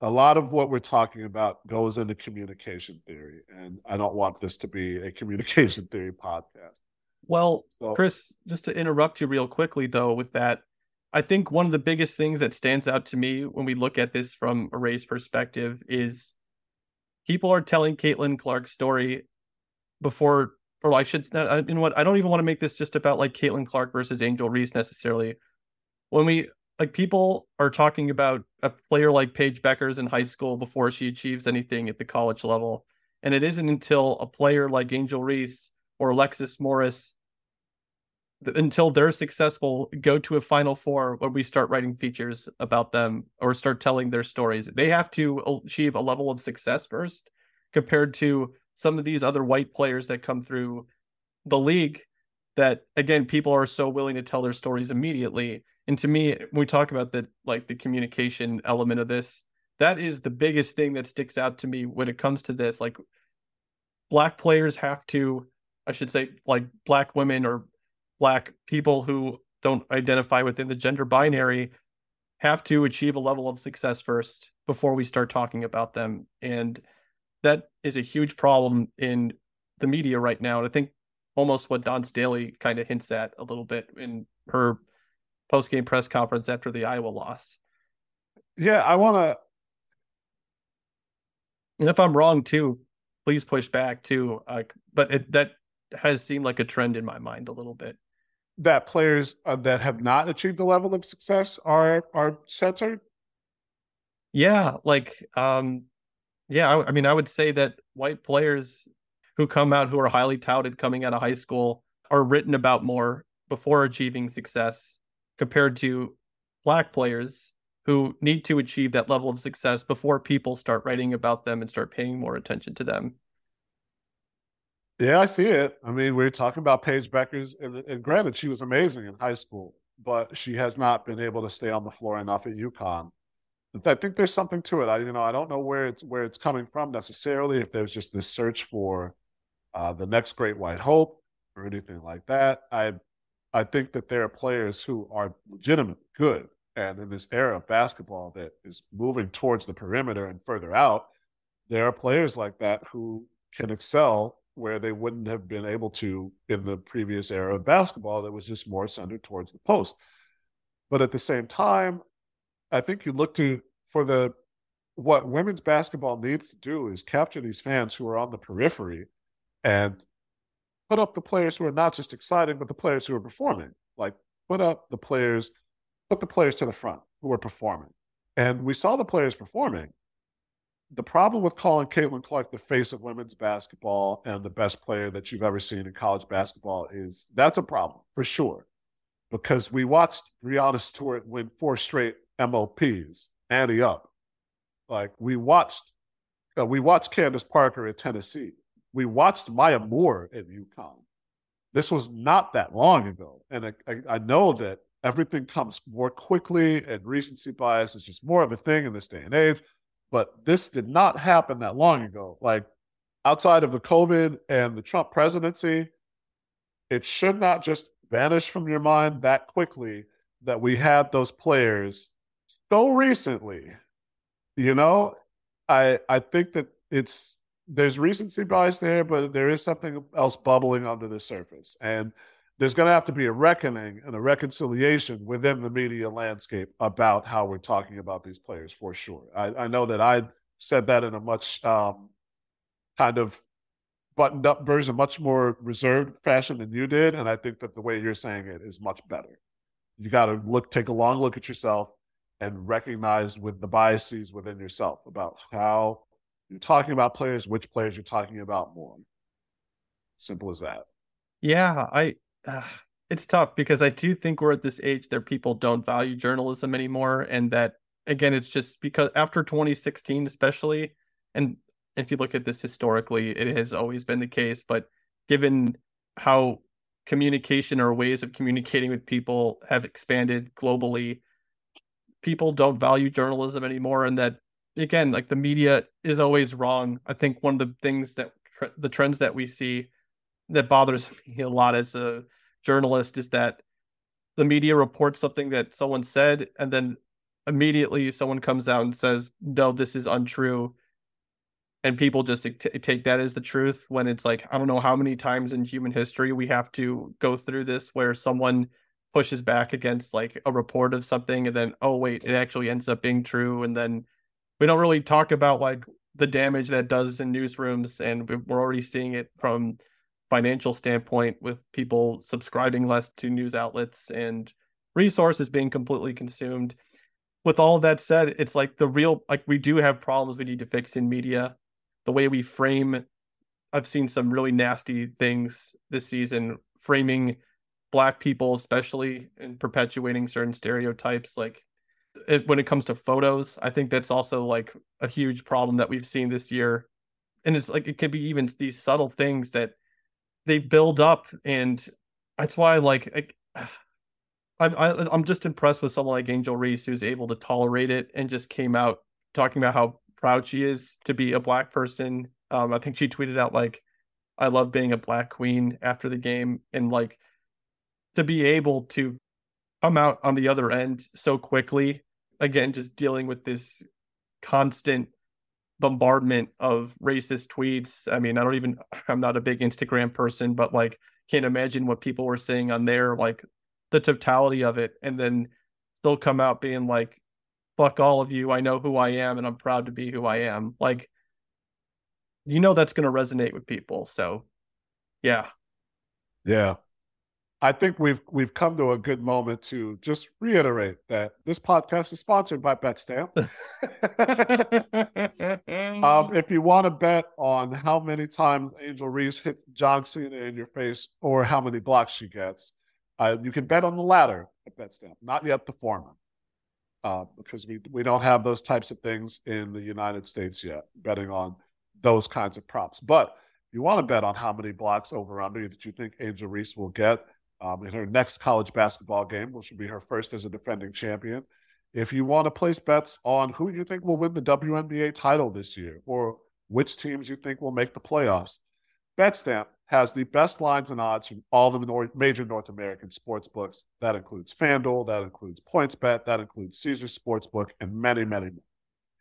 A lot of what we're talking about goes into communication theory, and I don't want this to be a communication theory podcast. Well, so, Chris, just to interrupt you real quickly, though, with that, I think one of the biggest things that stands out to me when we look at this from a race perspective is people are telling Caitlin Clark's story before. Or I should, you know what, I don't even want to make this just about like Caitlin Clark versus Angel Reese necessarily. When we, like people are talking about a player like Paige Bueckers in high school before she achieves anything at the college level. And it isn't until a player like Angel Reese or Alexis Morris, until they're successful, go to a Final Four when we start writing features about them or start telling their stories. They have to achieve a level of success first compared to some of these other white players that come through the league that, again, people are so willing to tell their stories immediately. And to me, when we talk about the, like the communication element of this, that is the biggest thing that sticks out to me when it comes to this. Like black players have to, I should say like black women or black people who don't identify within the gender binary have to achieve a level of success first before we start talking about them. And that is a huge problem in the media right now. And I think almost what Dawn Staley kind of hints at a little bit in her post-game press conference after the Iowa loss. Yeah, I want to... And if I'm wrong, too, please push back, too. Uh, but it, that has seemed like a trend in my mind a little bit. That players uh, that have not achieved the level of success are, are censored? Yeah, like... Um, Yeah, I, I mean, I would say that white players who come out who are highly touted coming out of high school are written about more before achieving success compared to black players who need to achieve that level of success before people start writing about them and start paying more attention to them. Yeah, I see it. I mean, we're talking about Paige Bueckers, and, and granted, she was amazing in high school, but she has not been able to stay on the floor enough at UConn. I think there's something to it. I, you know, I don't know where it's where it's coming from necessarily. If there's just this search for uh, the next great white hope or anything like that, I, I think that there are players who are legitimate good, and in this era of basketball that is moving towards the perimeter and further out, there are players like that who can excel where they wouldn't have been able to in the previous era of basketball that was just more centered towards the post. But at the same time, I think you look to for the what women's basketball needs to do is capture these fans who are on the periphery and put up the players who are not just exciting, but the players who are performing. Like put up the players, put the players to the front who are performing. And we saw the players performing. The problem with calling Caitlin Clark the face of women's basketball and the best player that you've ever seen in college basketball is that's a problem for sure. Because we watched Breonna Stewart win four straight M L Ps, Annie up. Like we watched, uh, we watched Candace Parker at Tennessee. We watched Maya Moore at UConn. This was not that long ago. And I, I, I know that everything comes more quickly and recency bias is just more of a thing in this day and age. But this did not happen that long ago. Like, outside of the COVID and the Trump presidency, it should not just vanish from your mind that quickly that we had those players so recently. You know, I I think that it's there's recency bias there, but there is something else bubbling under the surface. And there's going to have to be a reckoning and a reconciliation within the media landscape about how we're talking about these players, for sure. I, I know that I said that in a much um, kind of buttoned up version, much more reserved fashion than you did. And I think that the way you're saying it is much better. You got to look, take a long look at yourself and recognize with the biases within yourself about how you're talking about players, which players you're talking about more. Simple as that. Yeah, I, uh, it's tough because I do think we're at this age that people don't value journalism anymore. And that, again, it's just because after twenty sixteen, especially, and if you look at this historically, it has always been the case, but given how communication or ways of communicating with people have expanded globally, people don't value journalism anymore. And that, again, like, the media is always wrong. I think one of the things that tre- the trends that we see that bothers me a lot as a journalist is that the media reports something that someone said, and then immediately someone comes out and says, no, this is untrue. And people just t- take that as the truth, when it's like, I don't know how many times in human history we have to go through this where someone pushes back against like a report of something, and then, oh, wait, it actually ends up being true. And then we don't really talk about like the damage that does in newsrooms. And we're already seeing it from financial standpoint with people subscribing less to news outlets and resources being completely consumed. With all of that said, it's like the real, like, we do have problems we need to fix in media. The way we frame, I've seen some really nasty things this season, framing Black people, especially, and perpetuating certain stereotypes. Like, it, when it comes to photos, I think that's also like a huge problem that we've seen this year. And it's like, it could be even these subtle things that they build up. And that's why, like, I, I, I'm just impressed with someone like Angel Reese, who's able to tolerate it and just came out talking about how proud she is to be a Black person. Um, I think she tweeted out like, I love being a Black queen after the game. And like, to be able to come out on the other end so quickly, again, just dealing with this constant bombardment of racist tweets. I mean, I don't even, I'm not a big Instagram person, but like, can't imagine what people were saying on there, like the totality of it. And then still come out being like, fuck all of you. I know who I am, and I'm proud to be who I am. Like, you know, that's going to resonate with people. So, yeah. Yeah. I think we've we've come to a good moment to just reiterate that this podcast is sponsored by Betstamp. um, if you want to bet on how many times Angel Reese hits John Cena in your face or how many blocks she gets, uh, you can bet on the latter at Betstamp, not yet the former. Uh, because we, we don't have those types of things in the United States yet, betting on those kinds of props. But if you want to bet on how many blocks over under that you think Angel Reese will get um, in her next college basketball game, which will be her first as a defending champion, if you want to place bets on who you think will win the W N B A title this year or which teams you think will make the playoffs, Betstamp has the best lines and odds from all the nor- major North American sports books. That includes FanDuel, that includes PointsBet, that includes Caesars Sportsbook, and many, many more.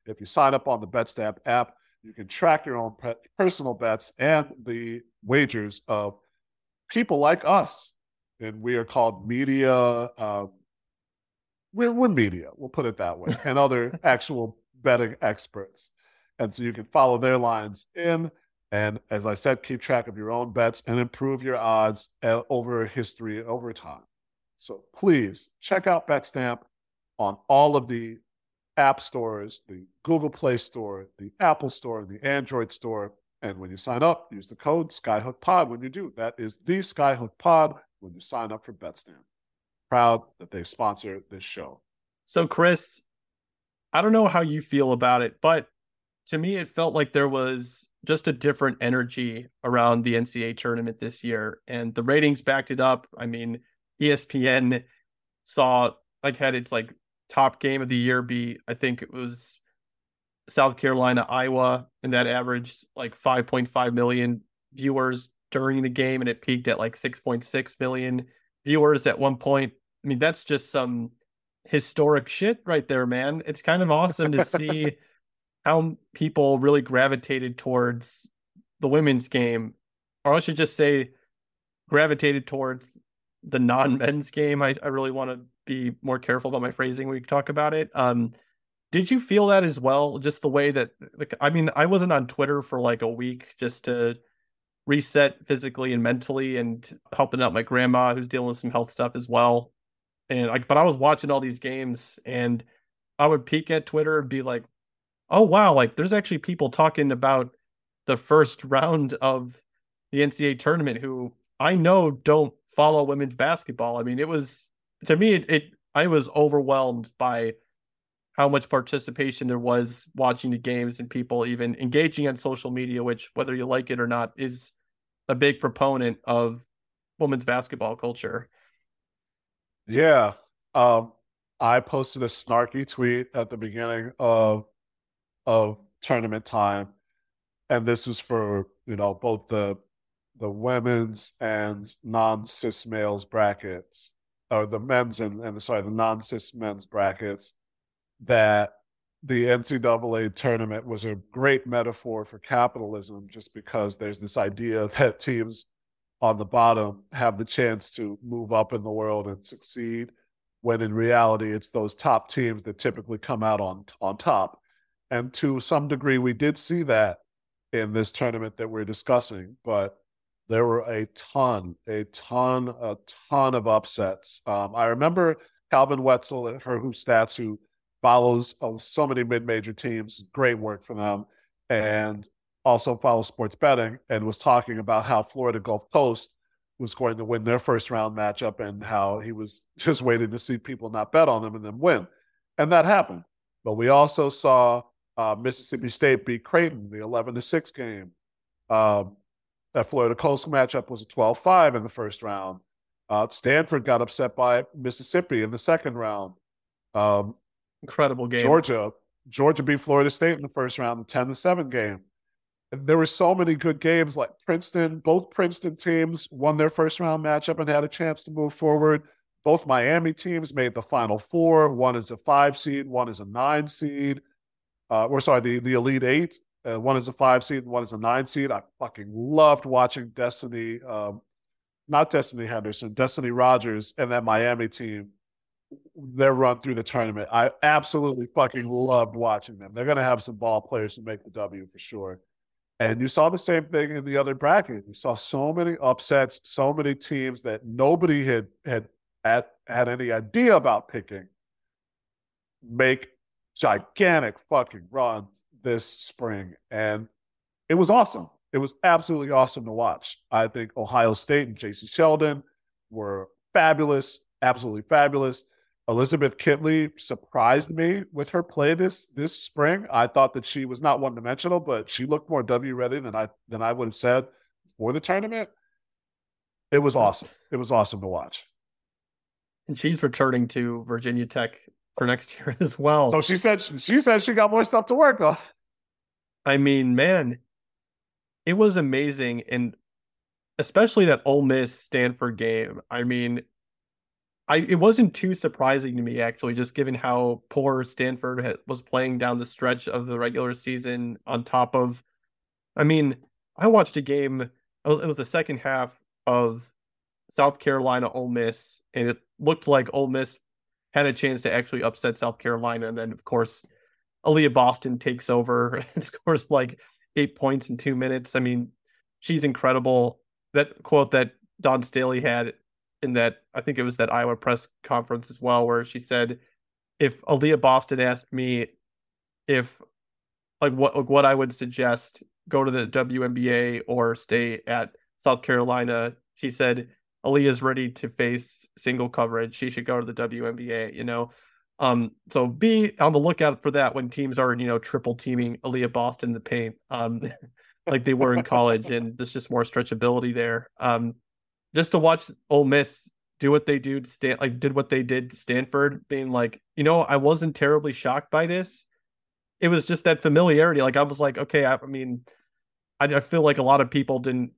If you sign up on the Betstamp app, you can track your own pe- personal bets and the wagers of people like us. And we are called media. Uh, we're, we're media, we'll put it that way, and other actual betting experts. And so you can follow their lines in. And as I said, keep track of your own bets and improve your odds over history, over time. So please check out Betstamp on all of the app stores, the Google Play Store, the Apple Store, the Android Store. And when you sign up, use the code SkyhookPod when you do. That is the SkyhookPod when you sign up for Betstamp. Proud that they sponsor this show. So, Chris, I don't know how you feel about it, but to me, it felt like there was just a different energy around the N C double A tournament this year. And the ratings backed it up. I mean, E S P N saw, like, had its like top game of the year be, I think it was South Carolina, Iowa, and that averaged like five point five million viewers during the game. And it peaked at like six point six million viewers at one point. I mean, that's just some historic shit right there, man. It's kind of awesome to see how people really gravitated towards the women's game, or I should just say gravitated towards the non-men's game. I, I really want to be more careful about my phrasing when we talk about it. Um, did you feel that as well? Just the way that, like, I mean, I wasn't on Twitter for like a week just to reset physically and mentally, and helping out my grandma who's dealing with some health stuff as well. And like, but I was watching all these games, and I would peek at Twitter and be like, oh, wow, like there's actually people talking about the first round of the N C double A tournament who I know don't follow women's basketball. I mean, it was, to me, it, it I was overwhelmed by how much participation there was watching the games, and people even engaging on social media, which, whether you like it or not, is a big proponent of women's basketball culture. Yeah. Um, I posted a snarky tweet at the beginning of of tournament time, and this is for, you know, both the the women's and non-cis males brackets, or the men's and, and sorry the non-cis men's brackets, that the N C double A tournament was a great metaphor for capitalism, just because there's this idea that teams on the bottom have the chance to move up in the world and succeed, when in reality it's those top teams that typically come out on on top. And to some degree, we did see that in this tournament that we're discussing, but there were a ton, a ton, a ton of upsets. Um, I remember Calvin Wetzel at Her Hoop Stats, who follows oh, so many mid-major teams, great work for them, and also follows sports betting, and was talking about how Florida Gulf Coast was going to win their first round matchup, and how he was just waiting to see people not bet on them and then win. And that happened. But we also saw Uh, Mississippi State beat Creighton, the eleven to six game. Um, that Florida Coast matchup was a twelve five in the first round. Uh, Stanford got upset by Mississippi in the second round. Um, Incredible game. Georgia. Georgia beat Florida State in the first round, ten to seven game. And there were so many good games, like Princeton. Both Princeton teams won their first round matchup and had a chance to move forward. Both Miami teams made the Final Four. One is a five seed, one is a nine seed. Uh, or sorry, the, the Elite Eight. Uh, one is a five seed, and one is a nine seed. I fucking loved watching Destiny, um, not Destiny Henderson, Destiny Rogers, and that Miami team, their run through the tournament. I absolutely fucking loved watching them. They're going to have some ball players who make the W for sure. And you saw the same thing in the other bracket. You saw so many upsets, so many teams that nobody had had had, had any idea about picking make gigantic fucking run this spring, and it was awesome. It was absolutely awesome to watch. I think Ohio State and J C Sheldon were fabulous, absolutely fabulous. Elizabeth Kitley surprised me with her play this this spring. I thought that she was not one-dimensional, but she looked more W-ready than I than I would have said before the tournament. It was awesome. It was awesome to watch. And she's returning to Virginia Tech for next year as well. So she said she said she got more stuff to work on. I mean, man, it was amazing. And especially that Ole Miss Stanford game. I mean, I it wasn't too surprising to me, actually, just given how poor Stanford had, was playing down the stretch of the regular season, on top of, I mean, I watched a game, it was the second half of South Carolina Ole Miss, and it looked like Ole Miss had a chance to actually upset South Carolina. And then, of course, Aaliyah Boston takes over and scores like eight points in two minutes. I mean, she's incredible. That quote that Don Staley had in that, I think it was that Iowa press conference as well, where she said, if Aaliyah Boston asked me if, like, what, what I would suggest, go to the W N B A or stay at South Carolina, she said, Aaliyah's ready to face single coverage. She should go to the W N B A, you know? Um, so be on the lookout for that when teams are, you know, triple teaming Aaliyah Boston in the paint, um, like they were in college, and there's just more stretchability there. Um, just to watch Ole Miss do what they do to Stan- like did what they did to Stanford, being like, you know, I wasn't terribly shocked by this. It was just that familiarity. Like I was like, okay, I, I mean, I, I feel like a lot of people didn't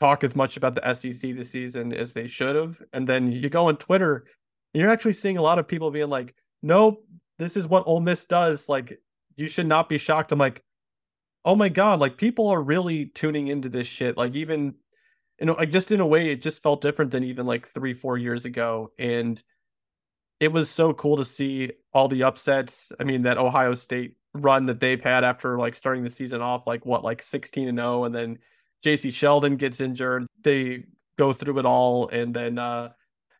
talk as much about the S E C this season as they should have. And then you go on Twitter and you're actually seeing a lot of people being like, nope, this is what Ole Miss does. Like, you should not be shocked. I'm like, oh my God, like people are really tuning into this shit. Like even, you know, like just in a way, it just felt different than even like three, four years ago. And it was so cool to see all the upsets. I mean, that Ohio State run that they've had after like starting the season off, like what, like sixteen and oh, and then J C Sheldon gets injured. They go through it all. And then uh,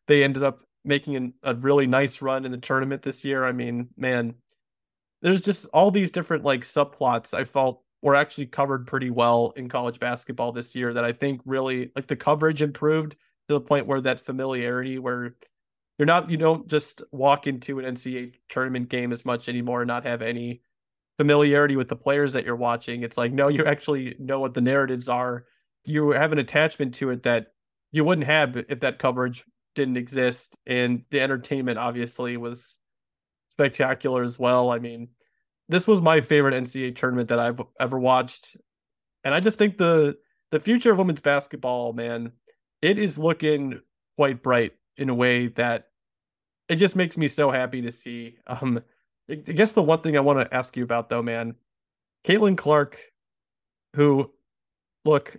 they ended up making an, a really nice run in the tournament this year. I mean, man, there's just all these different like subplots I felt were actually covered pretty well in college basketball this year that I think really like the coverage improved to the point where that familiarity where you're not, you don't just walk into an N C A A tournament game as much anymore and not have any familiarity with the players that you're watching. It's like, no, you actually know what the narratives are. You have an attachment to it that you wouldn't have if that coverage didn't exist. And the entertainment obviously was spectacular as well. I mean, this was my favorite N C A A tournament that I've ever watched. And I just think the the future of women's basketball, man, it is looking quite bright in a way that it just makes me so happy to see. Um, I guess the one thing I want to ask you about though, man, Caitlin Clark, who, look,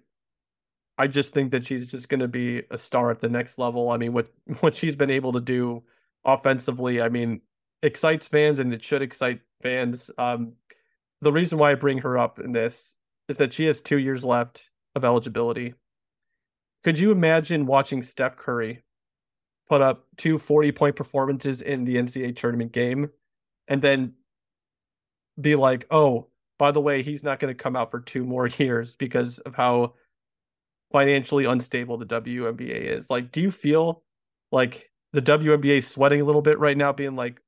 I just think that she's just going to be a star at the next level. I mean, what, what she's been able to do offensively, I mean, excites fans and it should excite fans. Um, the reason why I bring her up in this is that she has two years left of eligibility. Could you imagine watching Steph Curry put up two forty-point performances in the N C A A tournament game and then be like, oh, by the way, he's not going to come out for two more years because of how financially unstable the W N B A is? Like, do you feel like the W N B A sweating a little bit right now, being like,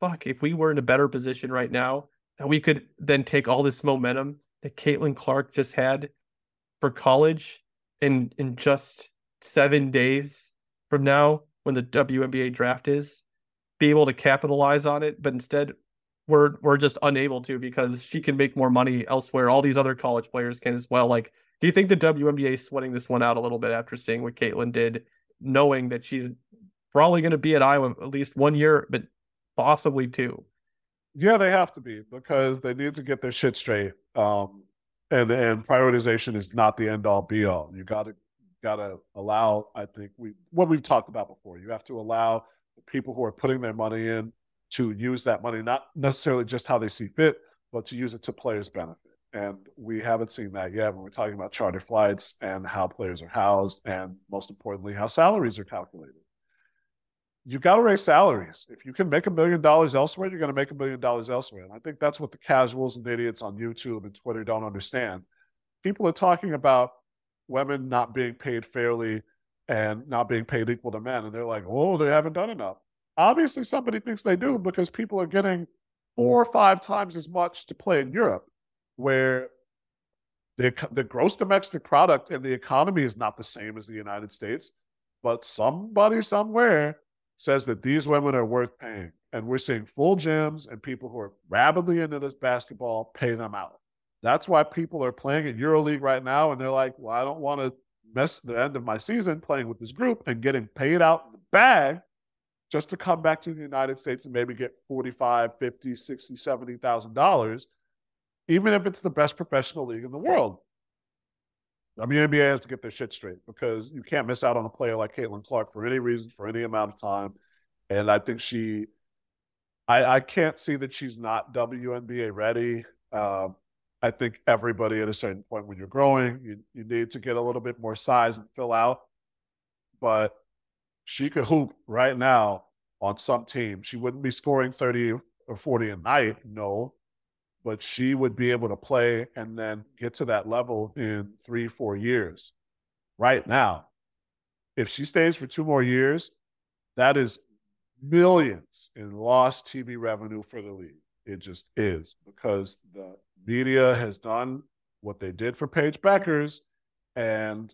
fuck, if we were in a better position right now, that we could then take all this momentum that Caitlin Clark just had for college in in just seven days from now when the W N B A draft is, be able to capitalize on it? But instead we're we're just unable to because she can make more money elsewhere. All these other college players can as well. Like, do you think the W N B A is sweating this one out a little bit after seeing what Caitlin did, knowing that she's probably going to be at Iowa at least one year, but possibly two? Yeah, they have to be because they need to get their shit straight. Um, and and prioritization is not the end all be all. You got to got to allow, I think, we what we've talked about before. You have to allow the people who are putting their money in to use that money, not necessarily just how they see fit, but to use it to players' benefit. And we haven't seen that yet when we're talking about charter flights and how players are housed and, most importantly, how salaries are calculated. You've got to raise salaries. If you can make a million dollars elsewhere, you're going to make a million dollars elsewhere. And I think that's what the casuals and idiots on YouTube and Twitter don't understand. People are talking about women not being paid fairly and not being paid equal to men. And they're like, oh, they haven't done enough. Obviously, somebody thinks they do because people are getting four or five times as much to play in Europe, where the, the gross domestic product and the economy is not the same as the United States, but somebody somewhere says that these women are worth paying. And we're seeing full gyms and people who are rapidly into this basketball pay them out. That's why people are playing at EuroLeague right now, and they're like, well, I don't want to mess the end of my season playing with this group and getting paid out in the bag just to come back to the United States and maybe get forty-five, fifty, sixty, seventy thousand dollars. Even if it's the best professional league in the world. W N B A has to get their shit straight because you can't miss out on a player like Caitlin Clark for any reason, for any amount of time. And I think she – I can't see that she's not W N B A ready. Um, I think everybody at a certain point when you're growing, you, you need to get a little bit more size and fill out. But she could hoop right now on some team. She wouldn't be scoring thirty or forty a night, no. But she would be able to play and then get to that level in three, four years. Right now, if she stays for two more years, that is millions in lost T V revenue for the league. It just is, because the media has done what they did for Paige Bueckers and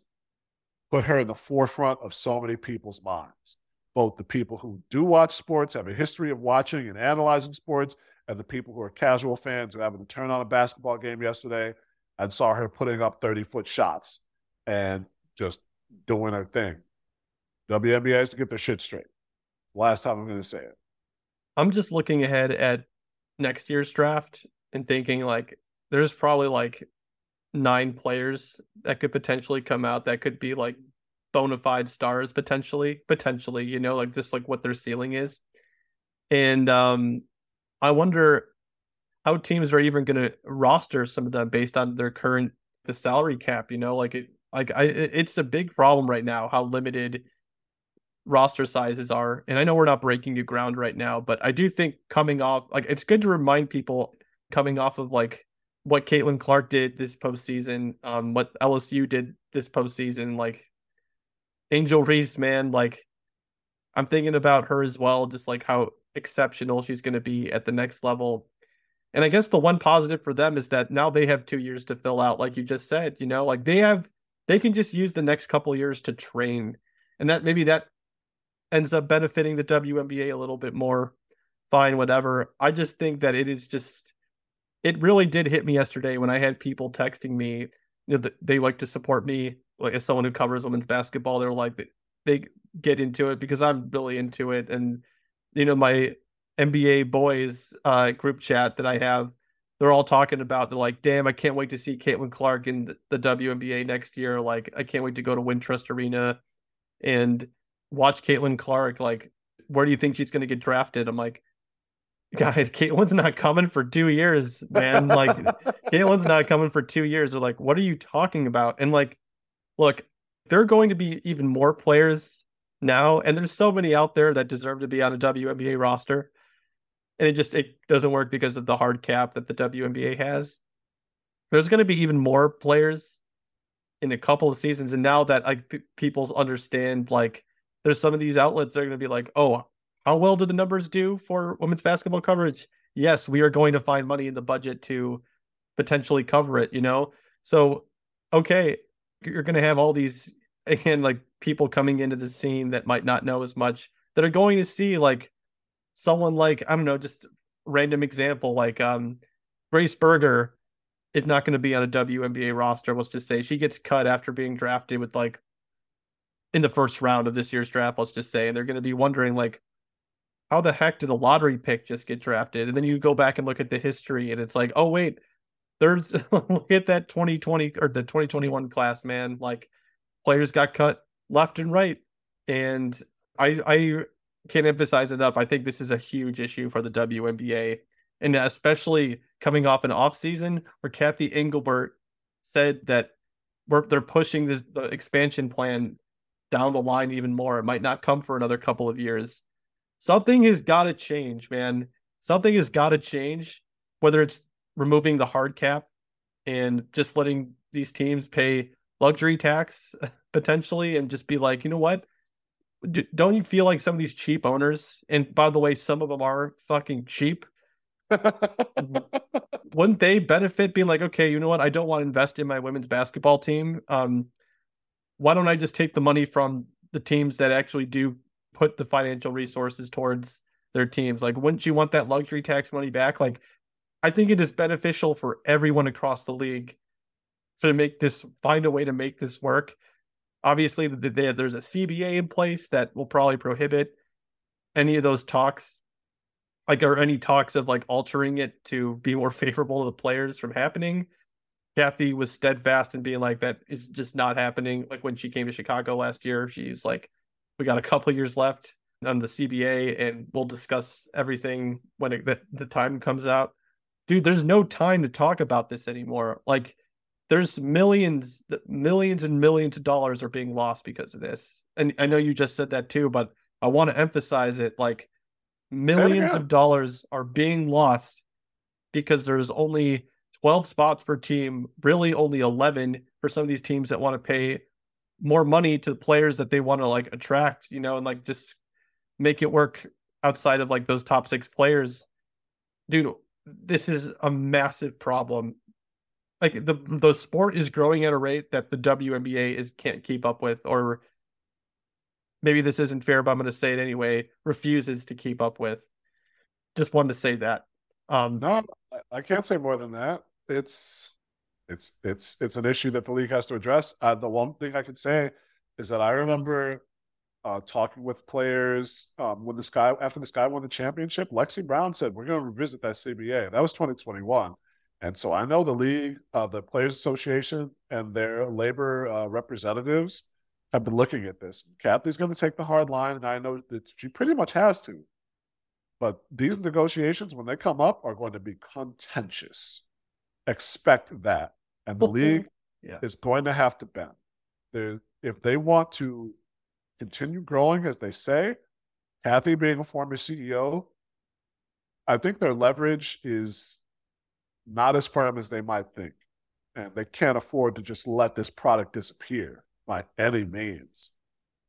put her in the forefront of so many people's minds. Both the people who do watch sports, have a history of watching and analyzing sports, and the people who are casual fans who happened to turn on a basketball game yesterday and saw her putting up thirty-foot shots and just doing her thing. W N B A has to get their shit straight. Last time I'm going to say it. I'm just looking ahead at next year's draft and thinking, like, there's probably like nine players that could potentially come out that could be like bona fide stars, potentially, potentially, you know, like just like what their ceiling is. And um, I wonder how teams are even going to roster some of them based on their current, the salary cap, you know, like it, like I, it's a big problem right now, how limited roster sizes are. And I know we're not breaking new ground right now, but I do think coming off, like, it's good to remind people coming off of like what Caitlin Clark did this postseason, um, what L S U did this postseason, like Angel Reese, man, like I'm thinking about her as well, just like how exceptional she's going to be at the next level. And I guess the one positive for them is that now they have two years to fill out, like you just said, you know, like they have, they can just use the next couple years to train, and that maybe that ends up benefiting the W N B A a little bit more. Fine, whatever. I just think that it is just, it really did hit me yesterday when I had people texting me, you know, they like to support me, like as someone who covers women's basketball. They're like, they get into it because I'm really into it. And, you know, my N B A boys uh, group chat that I have, they're all talking about, they're like, damn, I can't wait to see Caitlin Clark in the, the W N B A next year. Like, I can't wait to go to Wintrust Arena and watch Caitlin Clark. Like, where do you think she's going to get drafted? I'm like, guys, Caitlin's not coming for two years, man. Like, Caitlin's not coming for two years. They're like, what are you talking about? And like, look, there are going to be even more players now, and there's so many out there that deserve to be on a W N B A roster. And it just, it doesn't work because of the hard cap that the W N B A has. There's going to be even more players in a couple of seasons. And now that like p- people understand, like there's some of these outlets that are going to be like, oh, how well do the numbers do for women's basketball coverage? Yes, we are going to find money in the budget to potentially cover it, you know? So, okay, you're going to have all these, again, like people coming into the scene that might not know as much that are going to see like someone like, I don't know, just random example, like um, Grace Berger is not going to be on a W N B A roster. Let's just say she gets cut after being drafted with like in the first round of this year's draft, let's just say, and they're going to be wondering like, how the heck did a lottery pick just get drafted? And then you go back and look at the history and it's like, oh wait, there's look at that twenty twenty or the twenty twenty-one class, man, like players got cut left and right. And I, I, can't emphasize enough. I think this is a huge issue for the W N B A, and especially coming off an offseason where Kathy Engelbert said that we're, they're pushing the, the expansion plan down the line even more. It might not come for another couple of years. Something has got to change, man. Something has got to change, whether it's removing the hard cap and just letting these teams pay luxury tax potentially and just be like, you know what? Don't you feel like some of these cheap owners, and by the way, some of them are fucking cheap, wouldn't they benefit being like, okay, you know what? I don't want to invest in my women's basketball team. Um, why don't I just take the money from the teams that actually do put the financial resources towards their teams? Like, wouldn't you want that luxury tax money back? Like, I think it is beneficial for everyone across the league to make this, find a way to make this work. Obviously, there's a C B A in place that will probably prohibit any of those talks, like, or any talks of like altering it to be more favorable to the players from happening. Kathy was steadfast in being like, that is just not happening. Like when she came to Chicago last year, she's like, we got a couple of years left on the C B A and we'll discuss everything when it, the, the time comes out. Dude, there's no time to talk about this anymore. Like, there's millions, millions and millions of dollars are being lost because of this. And I know you just said that too, but I want to emphasize it. Like, millions of dollars are being lost because there's only twelve spots per team, really only eleven for some of these teams that want to pay more money to the players that they want to like attract, you know, and like just make it work outside of like those top six players, dude, this is a massive problem. Like the the sport is growing at a rate that the W N B A is can't keep up with, or maybe this isn't fair, but I'm going to say it anyway, refuses to keep up with. Just wanted to say that. Um, no, I can't say more than that. It's it's it's it's an issue that the league has to address. Uh, the one thing I can say is that I remember uh, talking with players um, when the Sky after the Sky won the championship. Lexi Brown said, "We're going to revisit that C B A." That was twenty twenty-one. And so I know the league, uh, the Players Association, and their labor uh, representatives have been looking at this. Kathy's going to take the hard line, and I know that she pretty much has to. But these negotiations, when they come up, are going to be contentious. Expect that. And the league yeah. is going to have to bend. They're, if they want to continue growing, as they say, Kathy being a former C E O, I think their leverage is not as firm as they might think. And they can't afford to just let this product disappear by any means.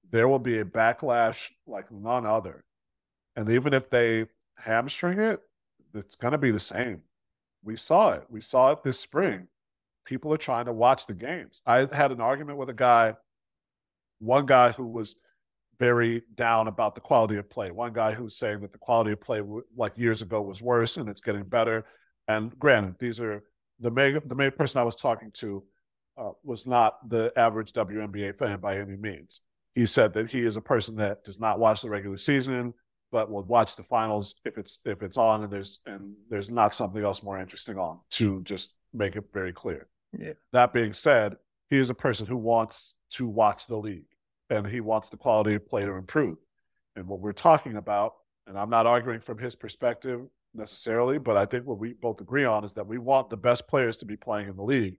There will be a backlash like none other. And even if they hamstring it, it's going to be the same. We saw it. We saw it this spring. People are trying to watch the games. I had an argument with a guy, one guy who was very down about the quality of play, one guy who was saying that the quality of play like years ago was worse and it's getting better. And granted, these are the main, the main person I was talking to uh, was not the average W N B A fan by any means. He said that he is a person that does not watch the regular season, but will watch the finals if it's if it's on and there's and there's not something else more interesting on, to just make it very clear. Yeah. That being said, he is a person who wants to watch the league and he wants the quality of play to improve. And what we're talking about, and I'm not arguing from his perspective necessarily, but I think what we both agree on is that we want the best players to be playing in the league.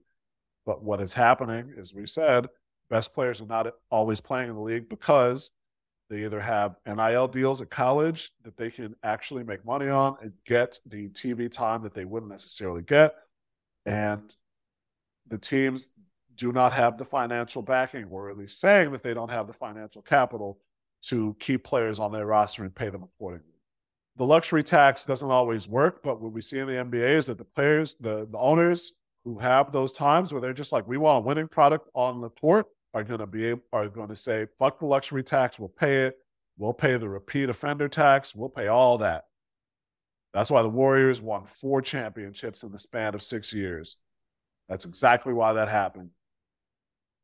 But what is happening, as we said, best players are not always playing in the league because they either have N I L deals at college that they can actually make money on and get the T V time that they wouldn't necessarily get. And the teams do not have the financial backing, or at least saying that they don't have the financial capital to keep players on their roster and pay them accordingly. The luxury tax doesn't always work, but what we see in the N B A is that the players, the, the owners who have those times where they're just like, we want a winning product on the court, are going to be able, are going to say, fuck the luxury tax, we'll pay it. We'll pay the repeat offender tax. We'll pay all that. That's why the Warriors won four championships in the span of six years. That's exactly why that happened.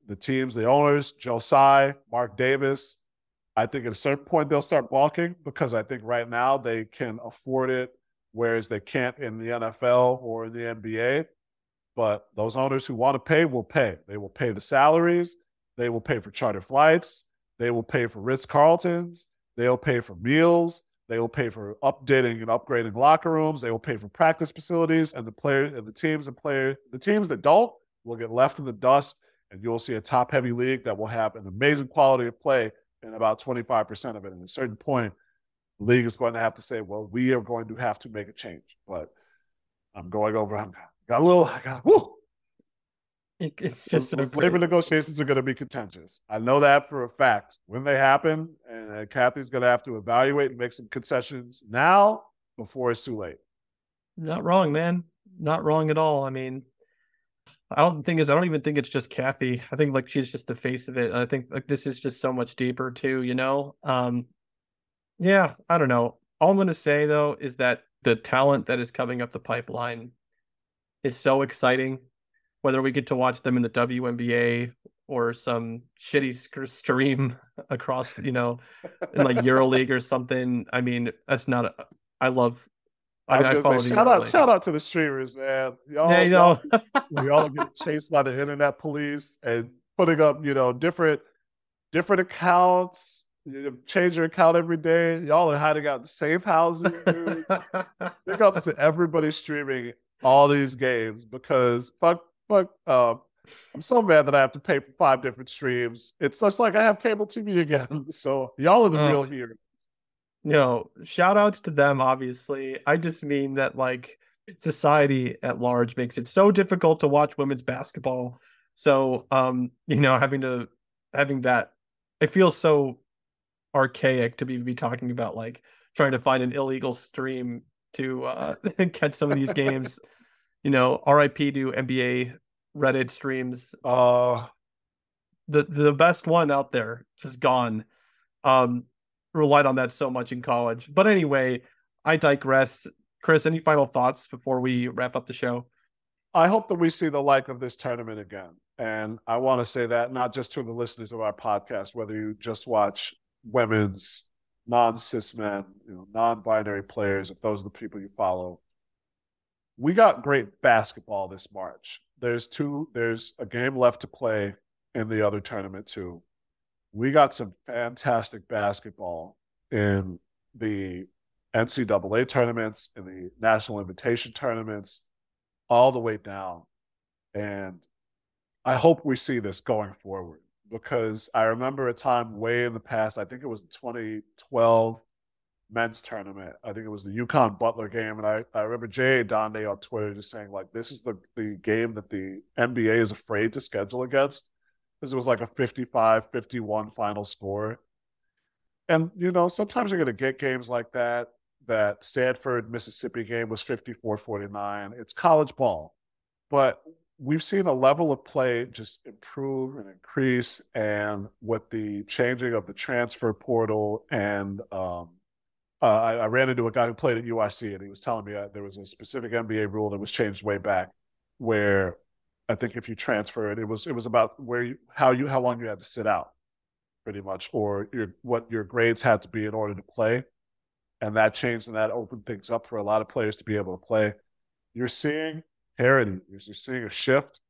The teams, the owners, Joe Tsai, Mark Davis, I think at a certain point they'll start balking because I think right now they can afford it, whereas they can't in the N F L or in the N B A. But those owners who want to pay will pay. They will pay the salaries. They will pay for charter flights. They will pay for Ritz-Carltons. They'll pay for meals. They will pay for updating and upgrading locker rooms. They will pay for practice facilities, and the players and the teams and players, the teams that don't will get left in the dust, and you'll see a top-heavy league that will have an amazing quality of play and about twenty-five percent of it. And at a certain point, the league is going to have to say, well, we are going to have to make a change. But I'm going over. I got a little, I got, whoo. It's just so, so labor negotiations are going to be contentious. I know that for a fact. When they happen, and Kathy's going to have to evaluate and make some concessions now before it's too late. Not wrong, man. Not wrong at all. I mean, I don't think is I don't even think it's just Kathy. I think like she's just the face of it. And I think like this is just so much deeper too. You know, um, yeah. I don't know. All I'm going to say though is that the talent that is coming up the pipeline is so exciting. Whether we get to watch them in the W N B A or some shitty stream across, you know, in like EuroLeague or something. I mean, that's not a, I love. I, I, I follow say, shout, out, shout out to the streamers, man. Y'all, yeah, you know. We all get chased by the internet police and putting up, you know, different, different accounts. You change your account every day. Y'all are hiding out in safe houses. Big up to everybody streaming all these games because fuck. Fuck! Uh, I'm so mad that I have to pay for five different streams. It's just like I have cable T V again. So y'all are the uh, real heroes. You know, shout outs to them, obviously. I just mean that like society at large makes it so difficult to watch women's basketball. So, um, you know, having to having that, it feels so archaic to be, be talking about like trying to find an illegal stream to uh, catch some of these games. You know, R I P to N B A Reddit streams. Uh, the the best one out there, just gone. Um, relied on that so much in college. But anyway, I digress. Chris, any final thoughts before we wrap up the show? I hope that we see the like of this tournament again. And I want to say that not just to the listeners of our podcast, whether you just watch women's, non-cis men, you know, non-binary players, if those are the people you follow. We got great basketball this March. There's two, there's a game left to play in the other tournament too. We got some fantastic basketball in the N C double A tournaments, in the National Invitation tournaments, all the way down. And I hope we see this going forward, because I remember a time way in the past, I think it was the twenty twelve men's tournament. I think it was the UConn Butler game. And I, I remember Jay Donde on Twitter just saying, like, this is the, the game that the N B A is afraid to schedule against. Because it was like a fifty-five fifty-one final score. And, you know, sometimes you're going to get games like that. That Stanford, Mississippi game was fifty-four forty-nine. It's college ball. But we've seen a level of play just improve and increase. And with the changing of the transfer portal and um, Uh, I, I ran into a guy who played at U I C, and he was telling me uh, there was a specific N B A rule that was changed way back, where I think if you transferred, it was it was about where you, how you how long you had to sit out, pretty much, or your, what your grades had to be in order to play, and that changed and that opened things up for a lot of players to be able to play. You're seeing parity, you're seeing a shift,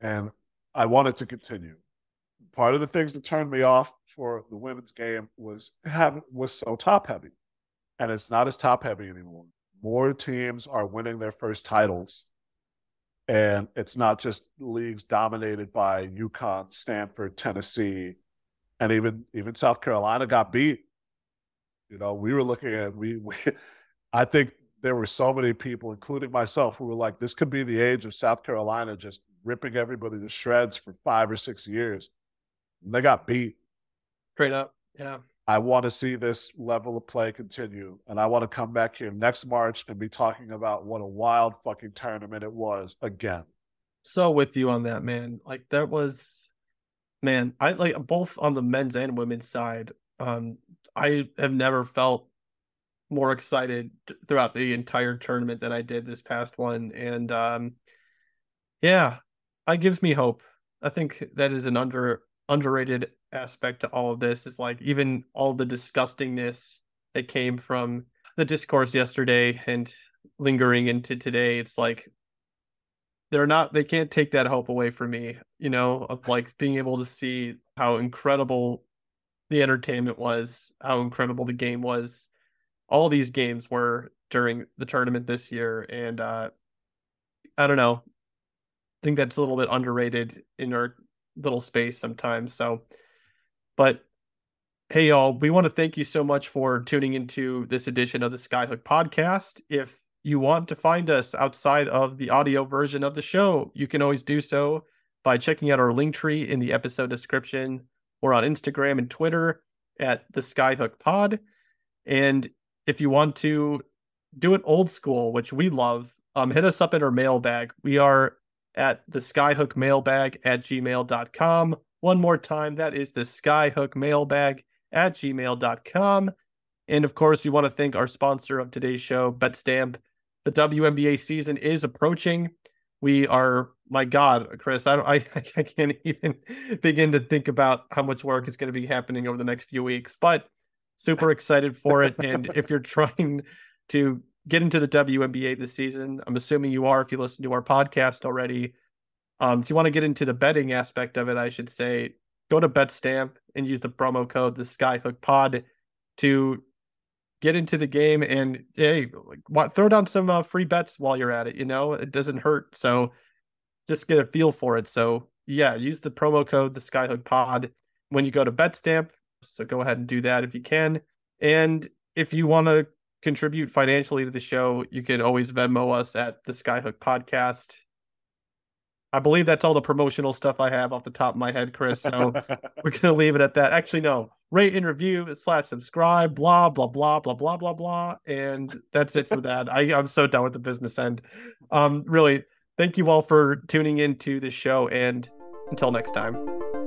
and I want it to continue. Part of the things that turned me off for the women's game was have, was so top heavy. And it's not as top-heavy anymore. More teams are winning their first titles. And it's not just leagues dominated by UConn, Stanford, Tennessee, and even, even South Carolina got beat. You know, we were looking at we, – we, I think there were so many people, including myself, who were like, this could be the age of South Carolina just ripping everybody to shreds for five or six years. And they got beat. Straight up, yeah. I want to see this level of play continue, and I want to come back here next March and be talking about what a wild fucking tournament it was again. So with you on that, man. Like that was, man. I like both on the men's and women's side. Um, I have never felt more excited throughout the entire tournament than I did this past one, and um, yeah, it gives me hope. I think that is an under underrated. aspect to all of this is like even all the disgustingness that came from the discourse yesterday and lingering into today. It's like they're not they can't take that hope away from me, you know, of like being able to see how incredible the entertainment was, how incredible the game was. All these games were during the tournament this year, and uh I don't know, I think that's a little bit underrated in our little space sometimes. So but hey, y'all, we want to thank you so much for tuning into this edition of the Skyhook podcast. If you want to find us outside of the audio version of the show, you can always do so by checking out our link tree in the episode description. We're on Instagram and Twitter at the Skyhook Pod. And if you want to do it old school, which we love, um, hit us up in our mailbag. We are at the Skyhook mailbag at gmail dot com. One more time, that is the Skyhook mailbag at gmail dot com. And of course, we want to thank our sponsor of today's show, Betstamp. The W N B A season is approaching. We are, my God, Chris, I, don't, I, I can't even begin to think about how much work is going to be happening over the next few weeks, but super excited for it. And if you're trying to get into the W N B A this season, I'm assuming you are if you listen to our podcast already. Um, if you want to get into the betting aspect of it, I should say, go to Betstamp and use the promo code the Skyhook Pod to get into the game and hey, like, throw down some uh, free bets while you're at it. You know, it doesn't hurt. So just get a feel for it. So yeah, use the promo code the Skyhook Pod when you go to Betstamp. So go ahead and do that if you can. And if you want to contribute financially to the show, you can always Venmo us at the Skyhook Podcast. I believe that's all the promotional stuff I have off the top of my head, Chris. So we're going to leave it at that. Actually, no, rate and review slash subscribe, blah, blah, blah, blah, blah, blah, blah. And that's it for that. I, I'm so done with the business end. Um, really, thank you all for tuning into this show. And until next time.